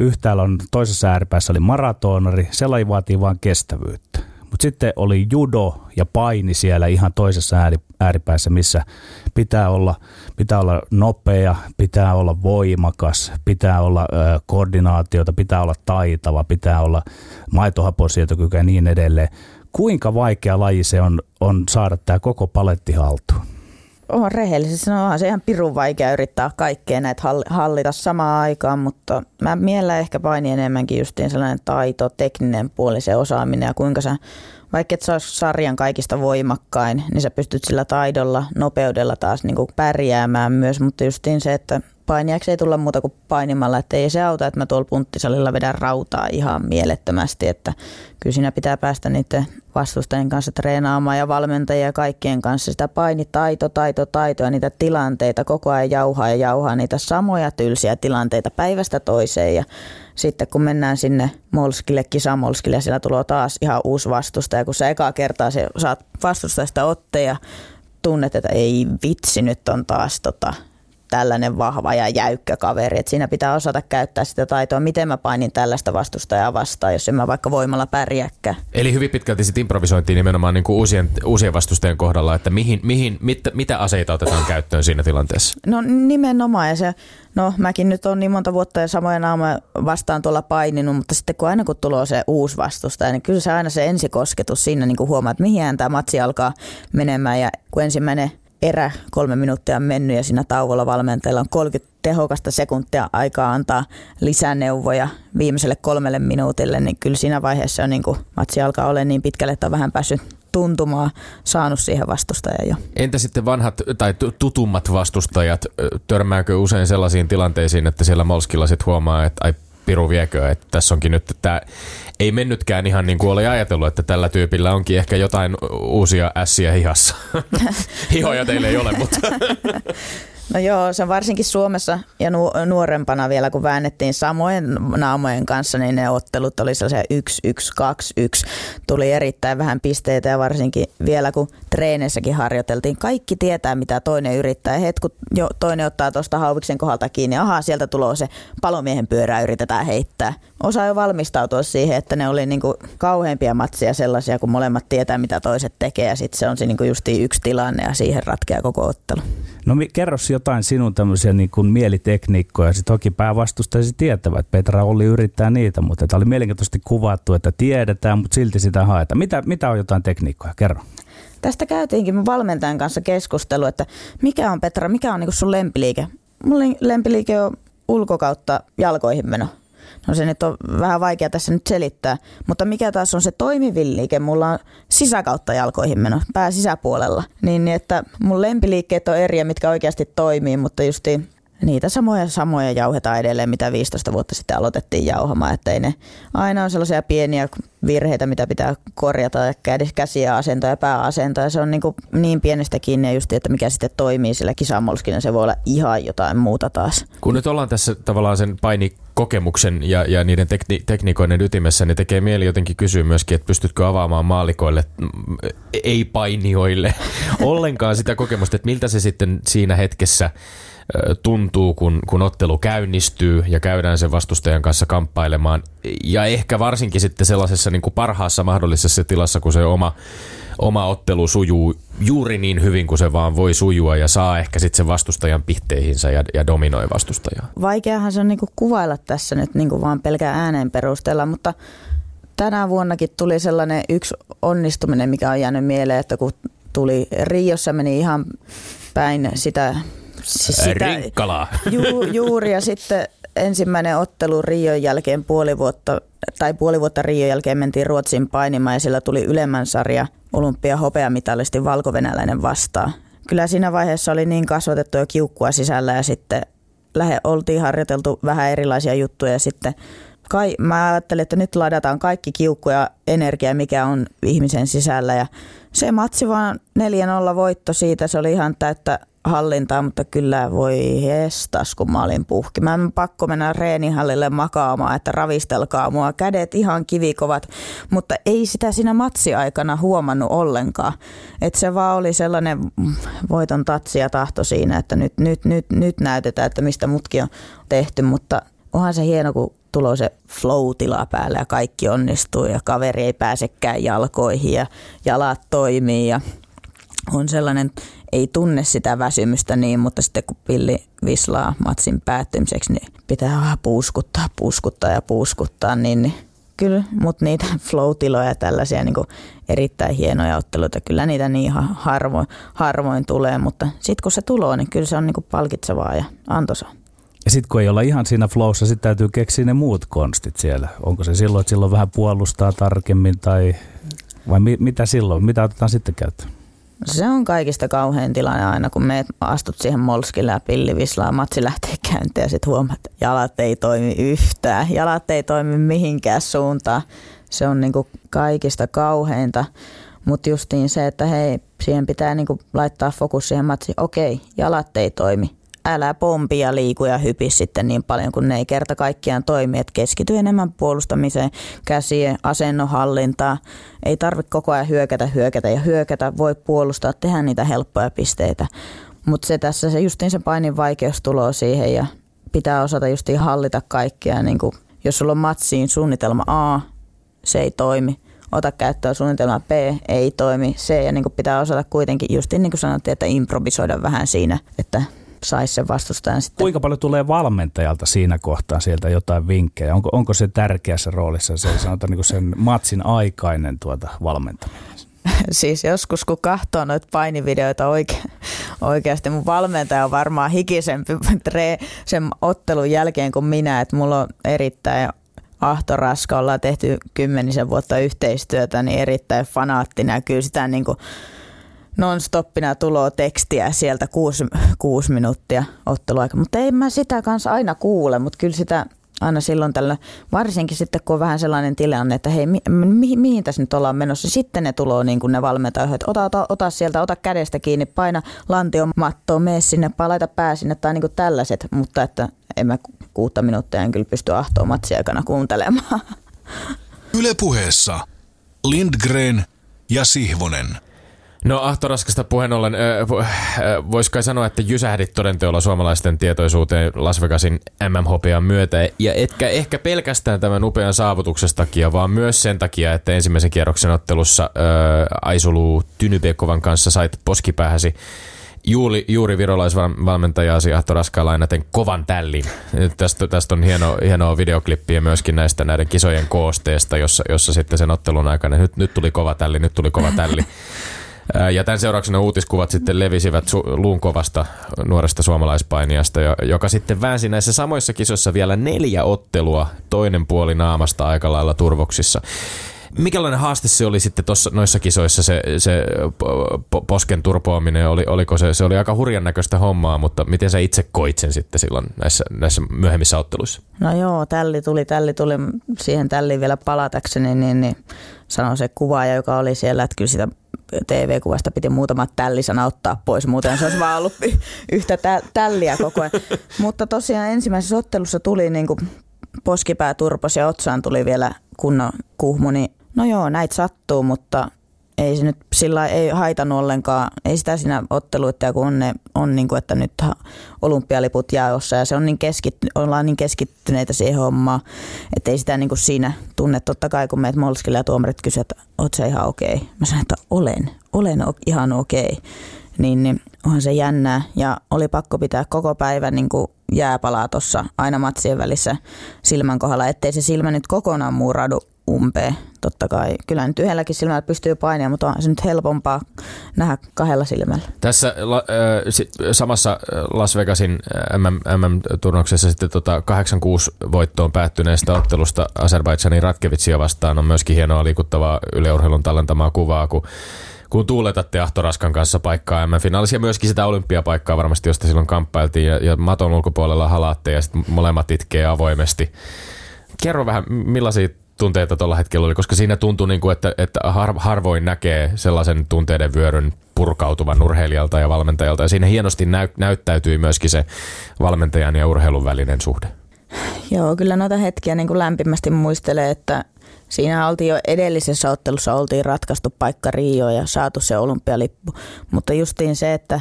yhtäällä on toisessa ääripäässä oli maratonari, se laji vaatii vaan kestävyyttä. Mutta sitten oli judo ja paini siellä ihan toisessa ääripäässä, missä pitää olla nopea, pitää olla voimakas, pitää olla koordinaatiota, pitää olla taitava, pitää olla maitohaponsietokyky ja niin edelleen. Kuinka vaikea laji se on saada tämä koko paletti haltuun? Onhan rehellisesti, no onhan se ihan pirun vaikea yrittää kaikkea näitä hallita samaan aikaan, mutta mä mielellä ehkä painin enemmänkin justiin sellainen taito, tekninen puoli, se osaaminen ja kuinka sä, vaikka et sä ois sarjan kaikista voimakkain, niin sä pystyt sillä taidolla, nopeudella taas niin kuin pärjäämään myös, mutta justiin se, että painijaksi ei tulla muuta kuin painimalla, että ei se auta, että mä tuolla punttisalilla vedän rautaa ihan mielettömästi, että kyllä siinä pitää päästä niiden vastustajien kanssa treenaamaan ja valmentajia ja kaikkien kanssa sitä painitaito ja niitä tilanteita koko ajan jauhaa niitä samoja tylsiä tilanteita päivästä toiseen, ja sitten kun mennään sinne molskille, kisamolskille, ja siellä tulee taas ihan uusi vastustaja, kun sä ekaa kertaa se saat vastustajasta otteen ja tunnet, että ei vitsi, nyt on taas tällainen vahva ja jäykkä kaveri, että siinä pitää osata käyttää sitä taitoa, miten mä painin tällaista vastustajaa vastaan, jos en mä vaikka voimalla pärjääkään. Eli hyvin pitkälti sitten improvisointiin nimenomaan niin kuin uusien vastustajien kohdalla, että mitä aseita otetaan käyttöön siinä tilanteessa? No nimenomaan, ja se, no mäkin nyt on niin monta vuotta ja samoja naamoja vastaan tuolla paininut, mutta sitten kun tulee se uusi vastustaja, niin kyllä se aina se ensikosketus siinä niin kuin huomaa, että mihin tämä matsi alkaa menemään, ja kun ensimmäinen erä 3 minuuttia on mennyt ja siinä tauolla valmentajalla on 30 tehokasta sekuntia aikaa antaa lisäneuvoja viimeiselle 3 minuutille, niin kyllä siinä vaiheessa on niin kuin matsi alkaa olemaan niin pitkälle, että on vähän päässyt tuntumaan, saanut siihen vastustajan jo. Entä sitten vanhat tai tutummat vastustajat, törmääkö usein sellaisiin tilanteisiin, että siellä molskilla sit huomaa, että ai piru viekö, että tässä onkin nyt, että ei mennytkään ihan niin kuin oli ajatellut, että tällä tyypillä onkin ehkä jotain uusia ässiä hihassa. Hihoja teillä ei ole, mutta... No joo, se varsinkin Suomessa ja nuorempana vielä, kun väännettiin samojen naamojen kanssa, niin ne ottelut oli sellaisia 1-1, 2-1. Tuli erittäin vähän pisteitä, ja varsinkin vielä kun treeneissäkin harjoiteltiin. Kaikki tietää, mitä toinen yrittää. Kun jo toinen ottaa tuosta hauviksen kohdalta kiinni, ahaa, sieltä tulee se palomiehen pyörää yritetään heittää. Osaa jo valmistautua siihen, että ne oli niinku kauheampia matseja sellaisia, kun molemmat tietää, mitä toiset tekee. Ja sitten se on se niinku justiin yksi tilanne, ja siihen ratkeaa koko ottelu. No kerros jotain sinun tämmöisiä niin kuin mielitekniikkoja. Sitten toki päävastustajasi tietävät. Petra Olli yrittää niitä, mutta tämä oli mielenkiintoisesti kuvattu, että tiedetään, mutta silti sitä haetaan. Mitä on jotain tekniikkoja? Kerro. Tästä käytiinkin valmentajan kanssa keskustelu, että mikä on Petra, mikä on niin kuin sun lempiliike? Mun lempiliike on ulkokautta jalkoihin meno. No se nyt on vähän vaikea tässä nyt selittää, mutta mikä taas on se toimivin liike? Mulla on sisäkautta jalkoihin meno, pää sisäpuolella. Niin, että mun lempiliikkeet on eriä, mitkä oikeasti toimii, mutta justiin niitä samoja jauhetaan edelleen, mitä 15 vuotta sitten aloitettiin jauhamaan. Että ei ne aina on sellaisia pieniä virheitä, mitä pitää korjata, ja käsiä asentoja ja pääasentoja. Se on niin pienestä kiinni just, että mikä sitten toimii sillä kisamolskina. Se voi olla ihan jotain muuta taas. Kun nyt ollaan tässä tavallaan sen painikokemuksen ja niiden tekniikoiden ytimessä, niin tekee mieli jotenkin kysyä myöskin, että pystytkö avaamaan maalikoille, ei painijoille, ollenkaan sitä kokemusta, että miltä se sitten siinä hetkessä tuntuu, kun ottelu käynnistyy ja käydään sen vastustajan kanssa kamppailemaan. Ja ehkä varsinkin sitten sellaisessa niin kuin parhaassa mahdollisessa tilassa, kun se oma ottelu sujuu juuri niin hyvin kuin se vaan voi sujua ja saa ehkä sitten sen vastustajan pihteihinsä ja dominoi vastustajaa. Vaikeahan se on niin kuin kuvailla tässä nyt niin kuin vaan pelkään ääneen perusteella, mutta tänä vuonnakin tuli sellainen yksi onnistuminen, mikä on jäänyt mieleen, että kun tuli Riossa, meni ihan päin sitä... Rinkkalaa. Juuri ja sitten ensimmäinen ottelu Rion jälkeen puoli vuotta Rion jälkeen mentiin Ruotsiin painimaan ja sillä tuli ylemmän sarja olympiahopeamitalisti valkovenäläinen vastaan. Kyllä siinä vaiheessa oli niin kasvatettua kiukkua sisällä ja sitten oltiin harjoiteltu vähän erilaisia juttuja ja sitten mä ajattelin, että nyt ladataan kaikki kiukku ja energia, mikä on ihmisen sisällä ja se matsi vaan 4-0 voitto siitä, se oli ihan täyttä hallintaa, mutta kyllä voi jestas, kun mä olin puhki. Mä en pakko mennä reenihallille makaamaan, että ravistelkaa mua. Kädet ihan kivikovat, mutta ei sitä siinä matsiaikana huomannut ollenkaan. Että se vaan oli sellainen voiton tatsi ja tahto siinä, että nyt näytetään, että mistä mutkin on tehty, mutta onhan se hieno, kun tulee se flow-tila päälle ja kaikki onnistuu ja kaveri ei pääsekään jalkoihin ja jalat toimii ja on sellainen... Ei tunne sitä väsymystä niin, mutta sitten kun pilli vislaa matsin päättymiseksi, niin pitää vähän puuskuttaa, niin kyllä. Mutta niitä flow-tiloja tällaisia niin erittäin hienoja otteluita, kyllä niitä niin ihan harvoin tulee, mutta sitten kun se tulee, niin kyllä se on niin palkitsevaa ja antoisaa. Ja sitten kun ei olla ihan siinä flowssa, sitten täytyy keksiä ne muut konstit siellä. Onko se silloin, että silloin vähän puolustaa tarkemmin vai mitä silloin, mitä otetaan sitten käyttöön? Se on kaikista kauhean tilanne aina, kun meet astut siihen molskille ja pillivislaa, matsi lähtee käyntiin ja sitten huomaat, että jalat ei toimi yhtään, jalat ei toimi mihinkään suuntaan. Se on niinku kaikista kauheinta, mutta justiin se, että hei, siihen pitää niinku laittaa fokus siihen matsiin, okei, jalat ei toimi. Älä pompi ja liiku ja hypi sitten niin paljon, kun ne ei kerta kaikkiaan toimi. Et keskity enemmän puolustamiseen, käsien, asennonhallintaan. Ei tarvitse koko ajan hyökätä. Voi puolustaa, tehdä niitä helppoja pisteitä. Mutta se tässä se justiin se painin vaikeus tulee siihen ja pitää osata justiin hallita kaikkea. Niin kun, jos sulla on matsiin suunnitelma A, se ei toimi. Ota käyttöön suunnitelma B, ei toimi. C ja niin kun pitää osata kuitenkin justiin niin kuin sanottiin, että improvisoida vähän siinä, että... saisi sen vastustajan sitten. Kuinka paljon tulee valmentajalta siinä kohtaa sieltä jotain vinkkejä? Onko se tärkeässä roolissa se, sanotaan, niin sen matsin aikainen valmentaminen? Siis joskus kun katsoo noita painivideoita oikeasti, mun valmentaja on varmaan hikisempi sen ottelun jälkeen kuin minä, että mulla on erittäin Ahto Raska, ollaan tehty 10 vuotta yhteistyötä, niin erittäin fanaattinen ja kyllä sitä niin kuin non-stoppina tuloa tekstiä sieltä 6 minuuttia otteluaika, mutta ei mä sitä kanssa aina kuule, mutta kyllä sitä aina silloin tällä, varsinkin sitten kun on vähän sellainen tilanne, että hei, mihin tässä nyt ollaan menossa, sitten ne tulee niin kuin ne valmentajat, että ota sieltä, ota kädestä kiinni, paina lantion mattoon, mene sinne, laita pää sinne tai niin kuin tällaiset, mutta että en mä 6 minuuttia en kyllä pysty Ahtoa matsin aikana kuuntelemaan. Yle Puheessa Lindgren ja Sihvonen. No Ahto Raskasta puheen ollen, vois kai sanoa, että jysähdit todenteolla suomalaisten tietoisuuteen Las Vegasin MM-hopean myötä. Ja etkä ehkä pelkästään tämän upean saavutuksen takia, vaan myös sen takia, että ensimmäisen kierroksen ottelussa Aisuluu Tynybekovan kanssa sait poskipäähäsi juuri virolaisvalmentajaasi Ahto Raskaa lainaten kovan tällin. Tästä on hienoa videoklippiä myöskin näistä näiden kisojen koosteesta, jossa sitten sen ottelun aikana nyt tuli kova tälli. Ja tämän seurauksena uutiskuvat sitten levisivät luunkovasta nuoresta suomalaispainijasta, joka sitten väänsi näissä samoissa kisoissa vielä 4 ottelua toinen puoli naamasta aika lailla turvoksissa. Mikälainen haaste se oli sitten noissa kisoissa se posken turpoaminen? Oliko se oli aika hurjan näköistä hommaa, mutta miten sä itse koit sen sitten silloin näissä myöhemmissä otteluissa? No joo, tälli tuli. Siihen tälliin vielä palatakseni, niin sanoi se kuvaaja, joka oli siellä, että kyllä sitä TV-kuvasta piti muutama tällisana ottaa pois, muuten se olisi vaan ollut yhtä tälliä koko ajan. Mutta tosiaan ensimmäisessä ottelussa tuli niin kuin poskipää turpos ja otsaan tuli vielä kunnon kuhmu, niin no joo, näitä sattuu, mutta ei se nyt sillä ei haitannut ollenkaan. Ei sitä siinä otteluita, kun ne on niin kuin, että nyt olympialiput jää jossain ja se on niin ollaan niin keskittyneitä siihen hommaan, että ei sitä niin kuin siinä tunne. Totta kai kun meet Molskille ja tuomarit kysyvät, että oot sä ihan okei? Mä sanon, että olen ihan okei. Niin onhan se jännää ja oli pakko pitää koko päivän niin kuin jääpalaa tuossa aina matsien välissä silmän kohdalla, ettei se silmä nyt kokonaan muuraudu umpeen. Totta kai. Kyllä nyt yhdelläkin silmällä pystyy painamaan, mutta on se nyt helpompaa nähdä kahdella silmällä. Tässä samassa Las Vegasin MM-turnauksessa sitten 86 voittoon päättyneestä ottelusta Azerbaidžanin Ratkevicia vastaan on myöskin hienoa liikuttavaa yleurheilun tallentamaa kuvaa, kun tuuletatte Ahto Raskan kanssa paikkaa MM-finaalissa ja myöskin sitä olympiapaikkaa varmasti, josta silloin kamppailtiin ja maton ulkopuolella halaatte ja sitten molemmat itkee avoimesti. Kerro vähän, millaisia tunteita tuolla hetkellä oli, koska siinä tuntui, niin kuin, että harvoin näkee sellaisen tunteiden vyöryn purkautuvan urheilijalta ja valmentajalta. Ja siinä hienosti näyttäytyi myöskin se valmentajan ja urheilun välinen suhde. Joo, kyllä noita hetkiä niin kuin lämpimästi muistelee, että siinä oltiin jo edellisessä ottelussa ratkaistu paikka Rioon ja saatu se olympialippu. Mutta justiin se, että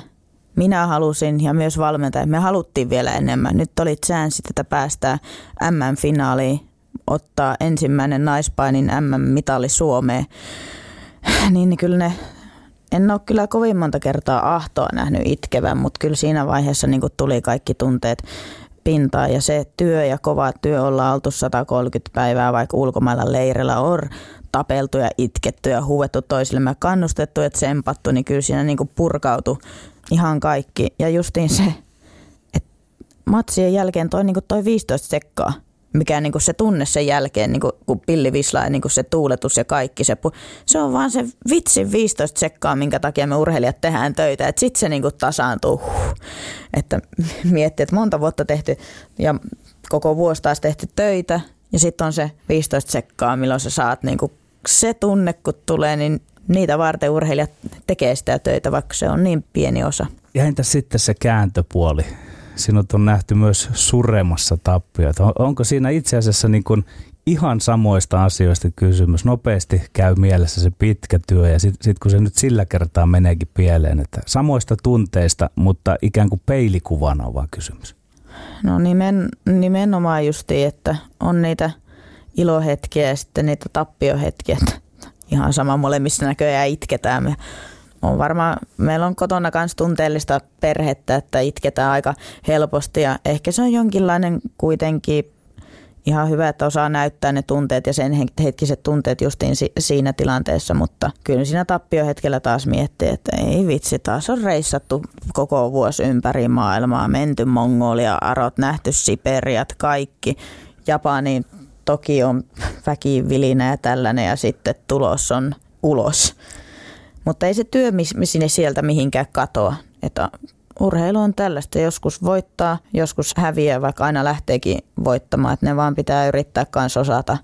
minä halusin ja myös valmentaja, me haluttiin vielä enemmän. Nyt oli chanssi, että päästään MM-finaaliin. Ottaa ensimmäinen naispainin MM-mitali Suomeen, niin kyllä ne, en ole kyllä kovin monta kertaa Ahtoa nähnyt itkevän, mutta kyllä siinä vaiheessa niin tuli kaikki tunteet pintaan ja se työ ja kova työ ollaan oltu 130 päivää vaikka ulkomailla leirillä on tapeltu ja itketty ja huuettu toisille ja kannustettu ja tsempattu, niin kyllä siinä niin purkautui ihan kaikki ja justiin se, että matsien jälkeen toi, niin toi 15 sekkaa. Mikä niinku se tunne sen jälkeen, niinku, kun pilli vislaa ja niinku se tuuletus ja kaikki. Se on vaan se vitsin 15 sekkaa, minkä takia me urheilijat tehdään töitä. Sitten se niinku tasaantuu. Että miettii, että monta vuotta tehty ja koko vuosi taas tehty töitä. Ja sitten on se 15 sekkaa, milloin sä saat niinku se tunne, kun tulee, niin niitä varten urheilijat tekee sitä töitä, vaikka se on niin pieni osa. Ja entäs sitten se kääntöpuoli? Sinut on nähty myös suremassa tappioita. Onko siinä itse asiassa niin kuin ihan samoista asioista kysymys? Nopeasti käy mielessä se pitkä työ ja sitten kun se nyt sillä kertaa meneekin pieleen, että samoista tunteista, mutta ikään kuin peilikuvana on vaan kysymys. No nimenomaan justiin, että on niitä ilohetkiä ja sitten niitä tappiohetkiä. Ihan sama molemmissa näköjään itketään me. On varmaan, meillä on kotona myös tunteellista perhettä, että itketään aika helposti ja ehkä se on jonkinlainen kuitenkin ihan hyvä, että osaa näyttää ne tunteet ja sen hetkiset tunteet justiin siinä tilanteessa, mutta kyllä siinä tappiohetkellä taas miettii, että ei vitsi, taas on reissattu koko vuosi ympäri maailmaa, menty Mongolia, arot, nähty Siperiat, kaikki, Japaniin toki on väkivilinä ja tällainen ja sitten tulos on ulos. Mutta ei se työ sinne sieltä mihinkään katoa. Että urheilu on tällaista. Joskus voittaa, joskus häviää, vaikka aina lähteekin voittamaan. Että ne vaan pitää yrittää kans osata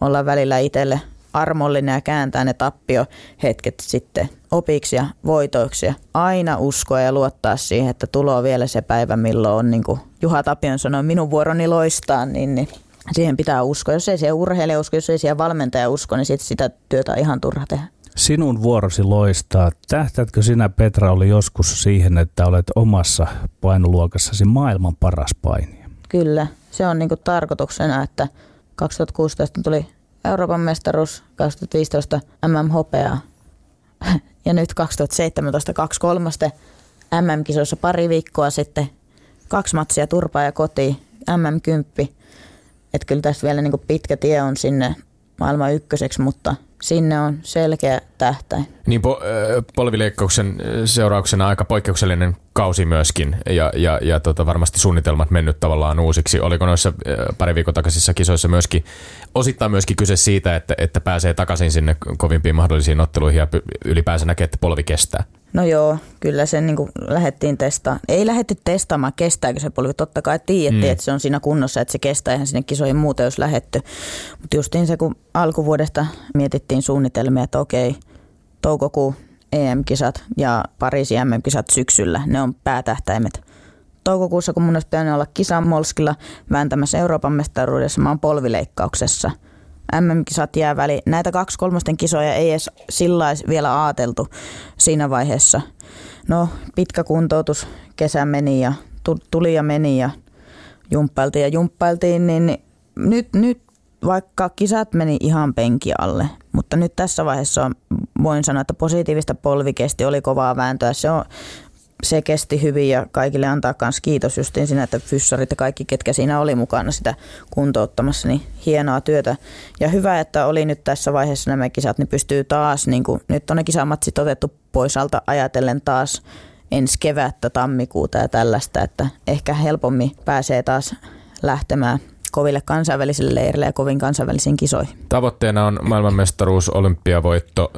olla välillä itselle armollinen ja kääntää ne tappiohetket sitten opiksi ja voitoiksi. Ja aina uskoa ja luottaa siihen, että tulee vielä se päivä, milloin on, niin kuin Juha Tapion sanoi, minun vuoroni loistaa, niin siihen pitää uskoa. Jos ei siihen urheilija usko, jos ei siihen valmentaja usko, niin sitten sitä työtä on ihan turha tehdä. Sinun vuorosi loistaa. Tähtäätkö sinä, Petra, oli joskus siihen, että olet omassa painoluokassasi maailman paras painija? Kyllä. Se on niinku tarkoituksena, että 2016 tuli Euroopan mestaruus, 2015 MM-hopeaa ja nyt 2017 2-3 MM-kisoissa pari viikkoa sitten 2 matsia turpaa ja kotiin MM-10. Että kyllä tässä vielä niinku pitkä tie on sinne maailman ykköseksi, mutta sinne on selkeä tähtäin. Niin polvileikkauksen seurauksena aika poikkeuksellinen kausi myöskin ja varmasti suunnitelmat mennyt tavallaan uusiksi. Oliko noissa pari viikon takaisissa kisoissa myöskin osittain myöskin kyse siitä, että pääsee takaisin sinne kovimpiin mahdollisiin otteluihin ja ylipäänsä näkee, että polvi kestää? No joo, kyllä sen niin kuin lähdettiin testaamaan. Ei lähdetty testaamaan, kestääkö se polvi. Totta kai tiedettiin, että se on siinä kunnossa, että se kestää. Eihän sinne kisoihin muuten olisi lähdetty. Mutta justiin se, kun alkuvuodesta mietittiin suunnitelmia, että okei, toukokuun EM-kisat ja Pariisin MM-kisat syksyllä, ne on päätähtäimet. Toukokuussa, kun mun olisi pitänyt olla kisa Molskilla vääntämässä Euroopan mestaruudessa, mä oon polvileikkauksessa. MM-kisat jää väliin. Näitä 2/3 kisoja ei edes sillä vielä ajateltu siinä vaiheessa. No, pitkä kuntoutus, kesä meni ja tuli ja meni ja jumppailtiin, niin nyt vaikka kisat meni ihan penki alle, mutta nyt tässä vaiheessa voin sanoa, että positiivista polvi kesti, oli kovaa vääntöä. Se kesti hyvin ja kaikille antaa myös kiitos justiin siinä, että fyssarit ja kaikki, ketkä siinä oli mukana sitä kuntouttamassa, niin hienoa työtä. Ja hyvä, että oli nyt tässä vaiheessa nämä kisat, niin pystyy taas, niin kuin, nyt on ne kisamatsit otettu pois alta ajatellen taas ensi kevättä, tammikuuta ja tällaista, että ehkä helpommin pääsee taas lähtemään koville kansainvälisille leireille ja kovin kansainvälisiin kisoihin. Tavoitteena on maailmanmestaruus, olympiavoitto,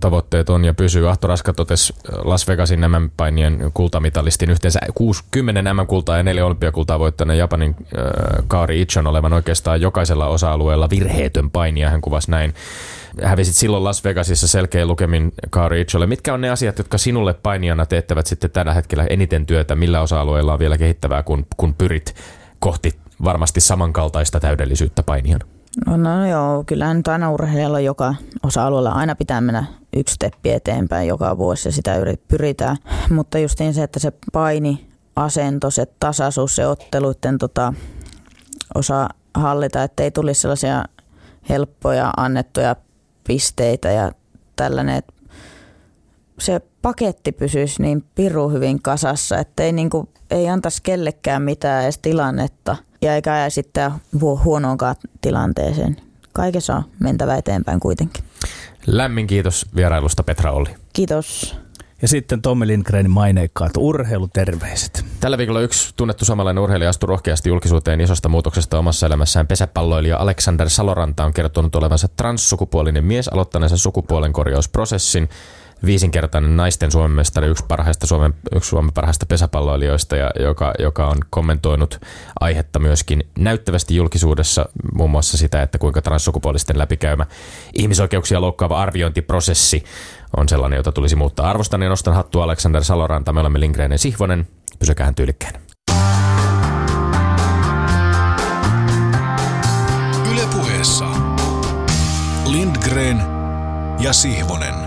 tavoitteet on ja pysyy. Ahto Raska totesi Las Vegasin MM-painien kultamitalistin yhteensä 60 MM-kultaa ja 4 olympiakultaa voittaneen Japanin Kaori Ichon olevan oikeastaan jokaisella osa-alueella virheetön painija, hän kuvasi näin. Hävisit silloin Las Vegasissa selkein lukemin Kaori Icholle. Mitkä on ne asiat, jotka sinulle painijana teettävät sitten tällä hetkellä eniten työtä? Millä osa-alueella on vielä kehittävää, kun pyrit kohti varmasti samankaltaista täydellisyyttä painijan? No joo, kyllähän nyt aina urheilijalla joka osa-alueella aina pitää mennä yksi steppi eteenpäin joka vuosi ja sitä pyritään. Mutta justiin se, että se paini, asento, se tasaisuus, se otteluiden osaa hallita, ettei tulisi sellaisia helppoja annettuja pisteitä ja tällainen. Se paketti pysyisi niin pirun hyvin kasassa, ettei niinku, ei antaisi kellekään mitään edes tilannetta. Ja eikä jää sitten huonoonkaan tilanteeseen. Kaikessa on mentävä eteenpäin kuitenkin. Lämmin kiitos vierailusta, Petra Olli. Kiitos. Ja sitten Tommi Lindgrenin maineikkaat urheiluterveiset. Tällä viikolla yksi tunnettu samanlainen urheilija astui rohkeasti julkisuuteen isosta muutoksesta omassa elämässään. Pesäpalloilija Aleksander Saloranta on kertonut olevansa transsukupuolinen mies aloittaneensa sukupuolenkorjausprosessin. 5-kertainen naisten Suomen mestari, yksi Suomen parhaista pesäpalloilijoista, ja joka on kommentoinut aihetta myöskin näyttävästi julkisuudessa, muun muassa sitä, että kuinka transsukupuolisten läpikäymä ihmisoikeuksia loukkaava arviointiprosessi on sellainen, jota tulisi muuttaa. Arvostan ja nostan hattua Aleksander Saloranta, me olemme Lindgren ja Sihvonen, pysykäähän tyylikkäin. Yle Puheessa Lindgren ja Sihvonen.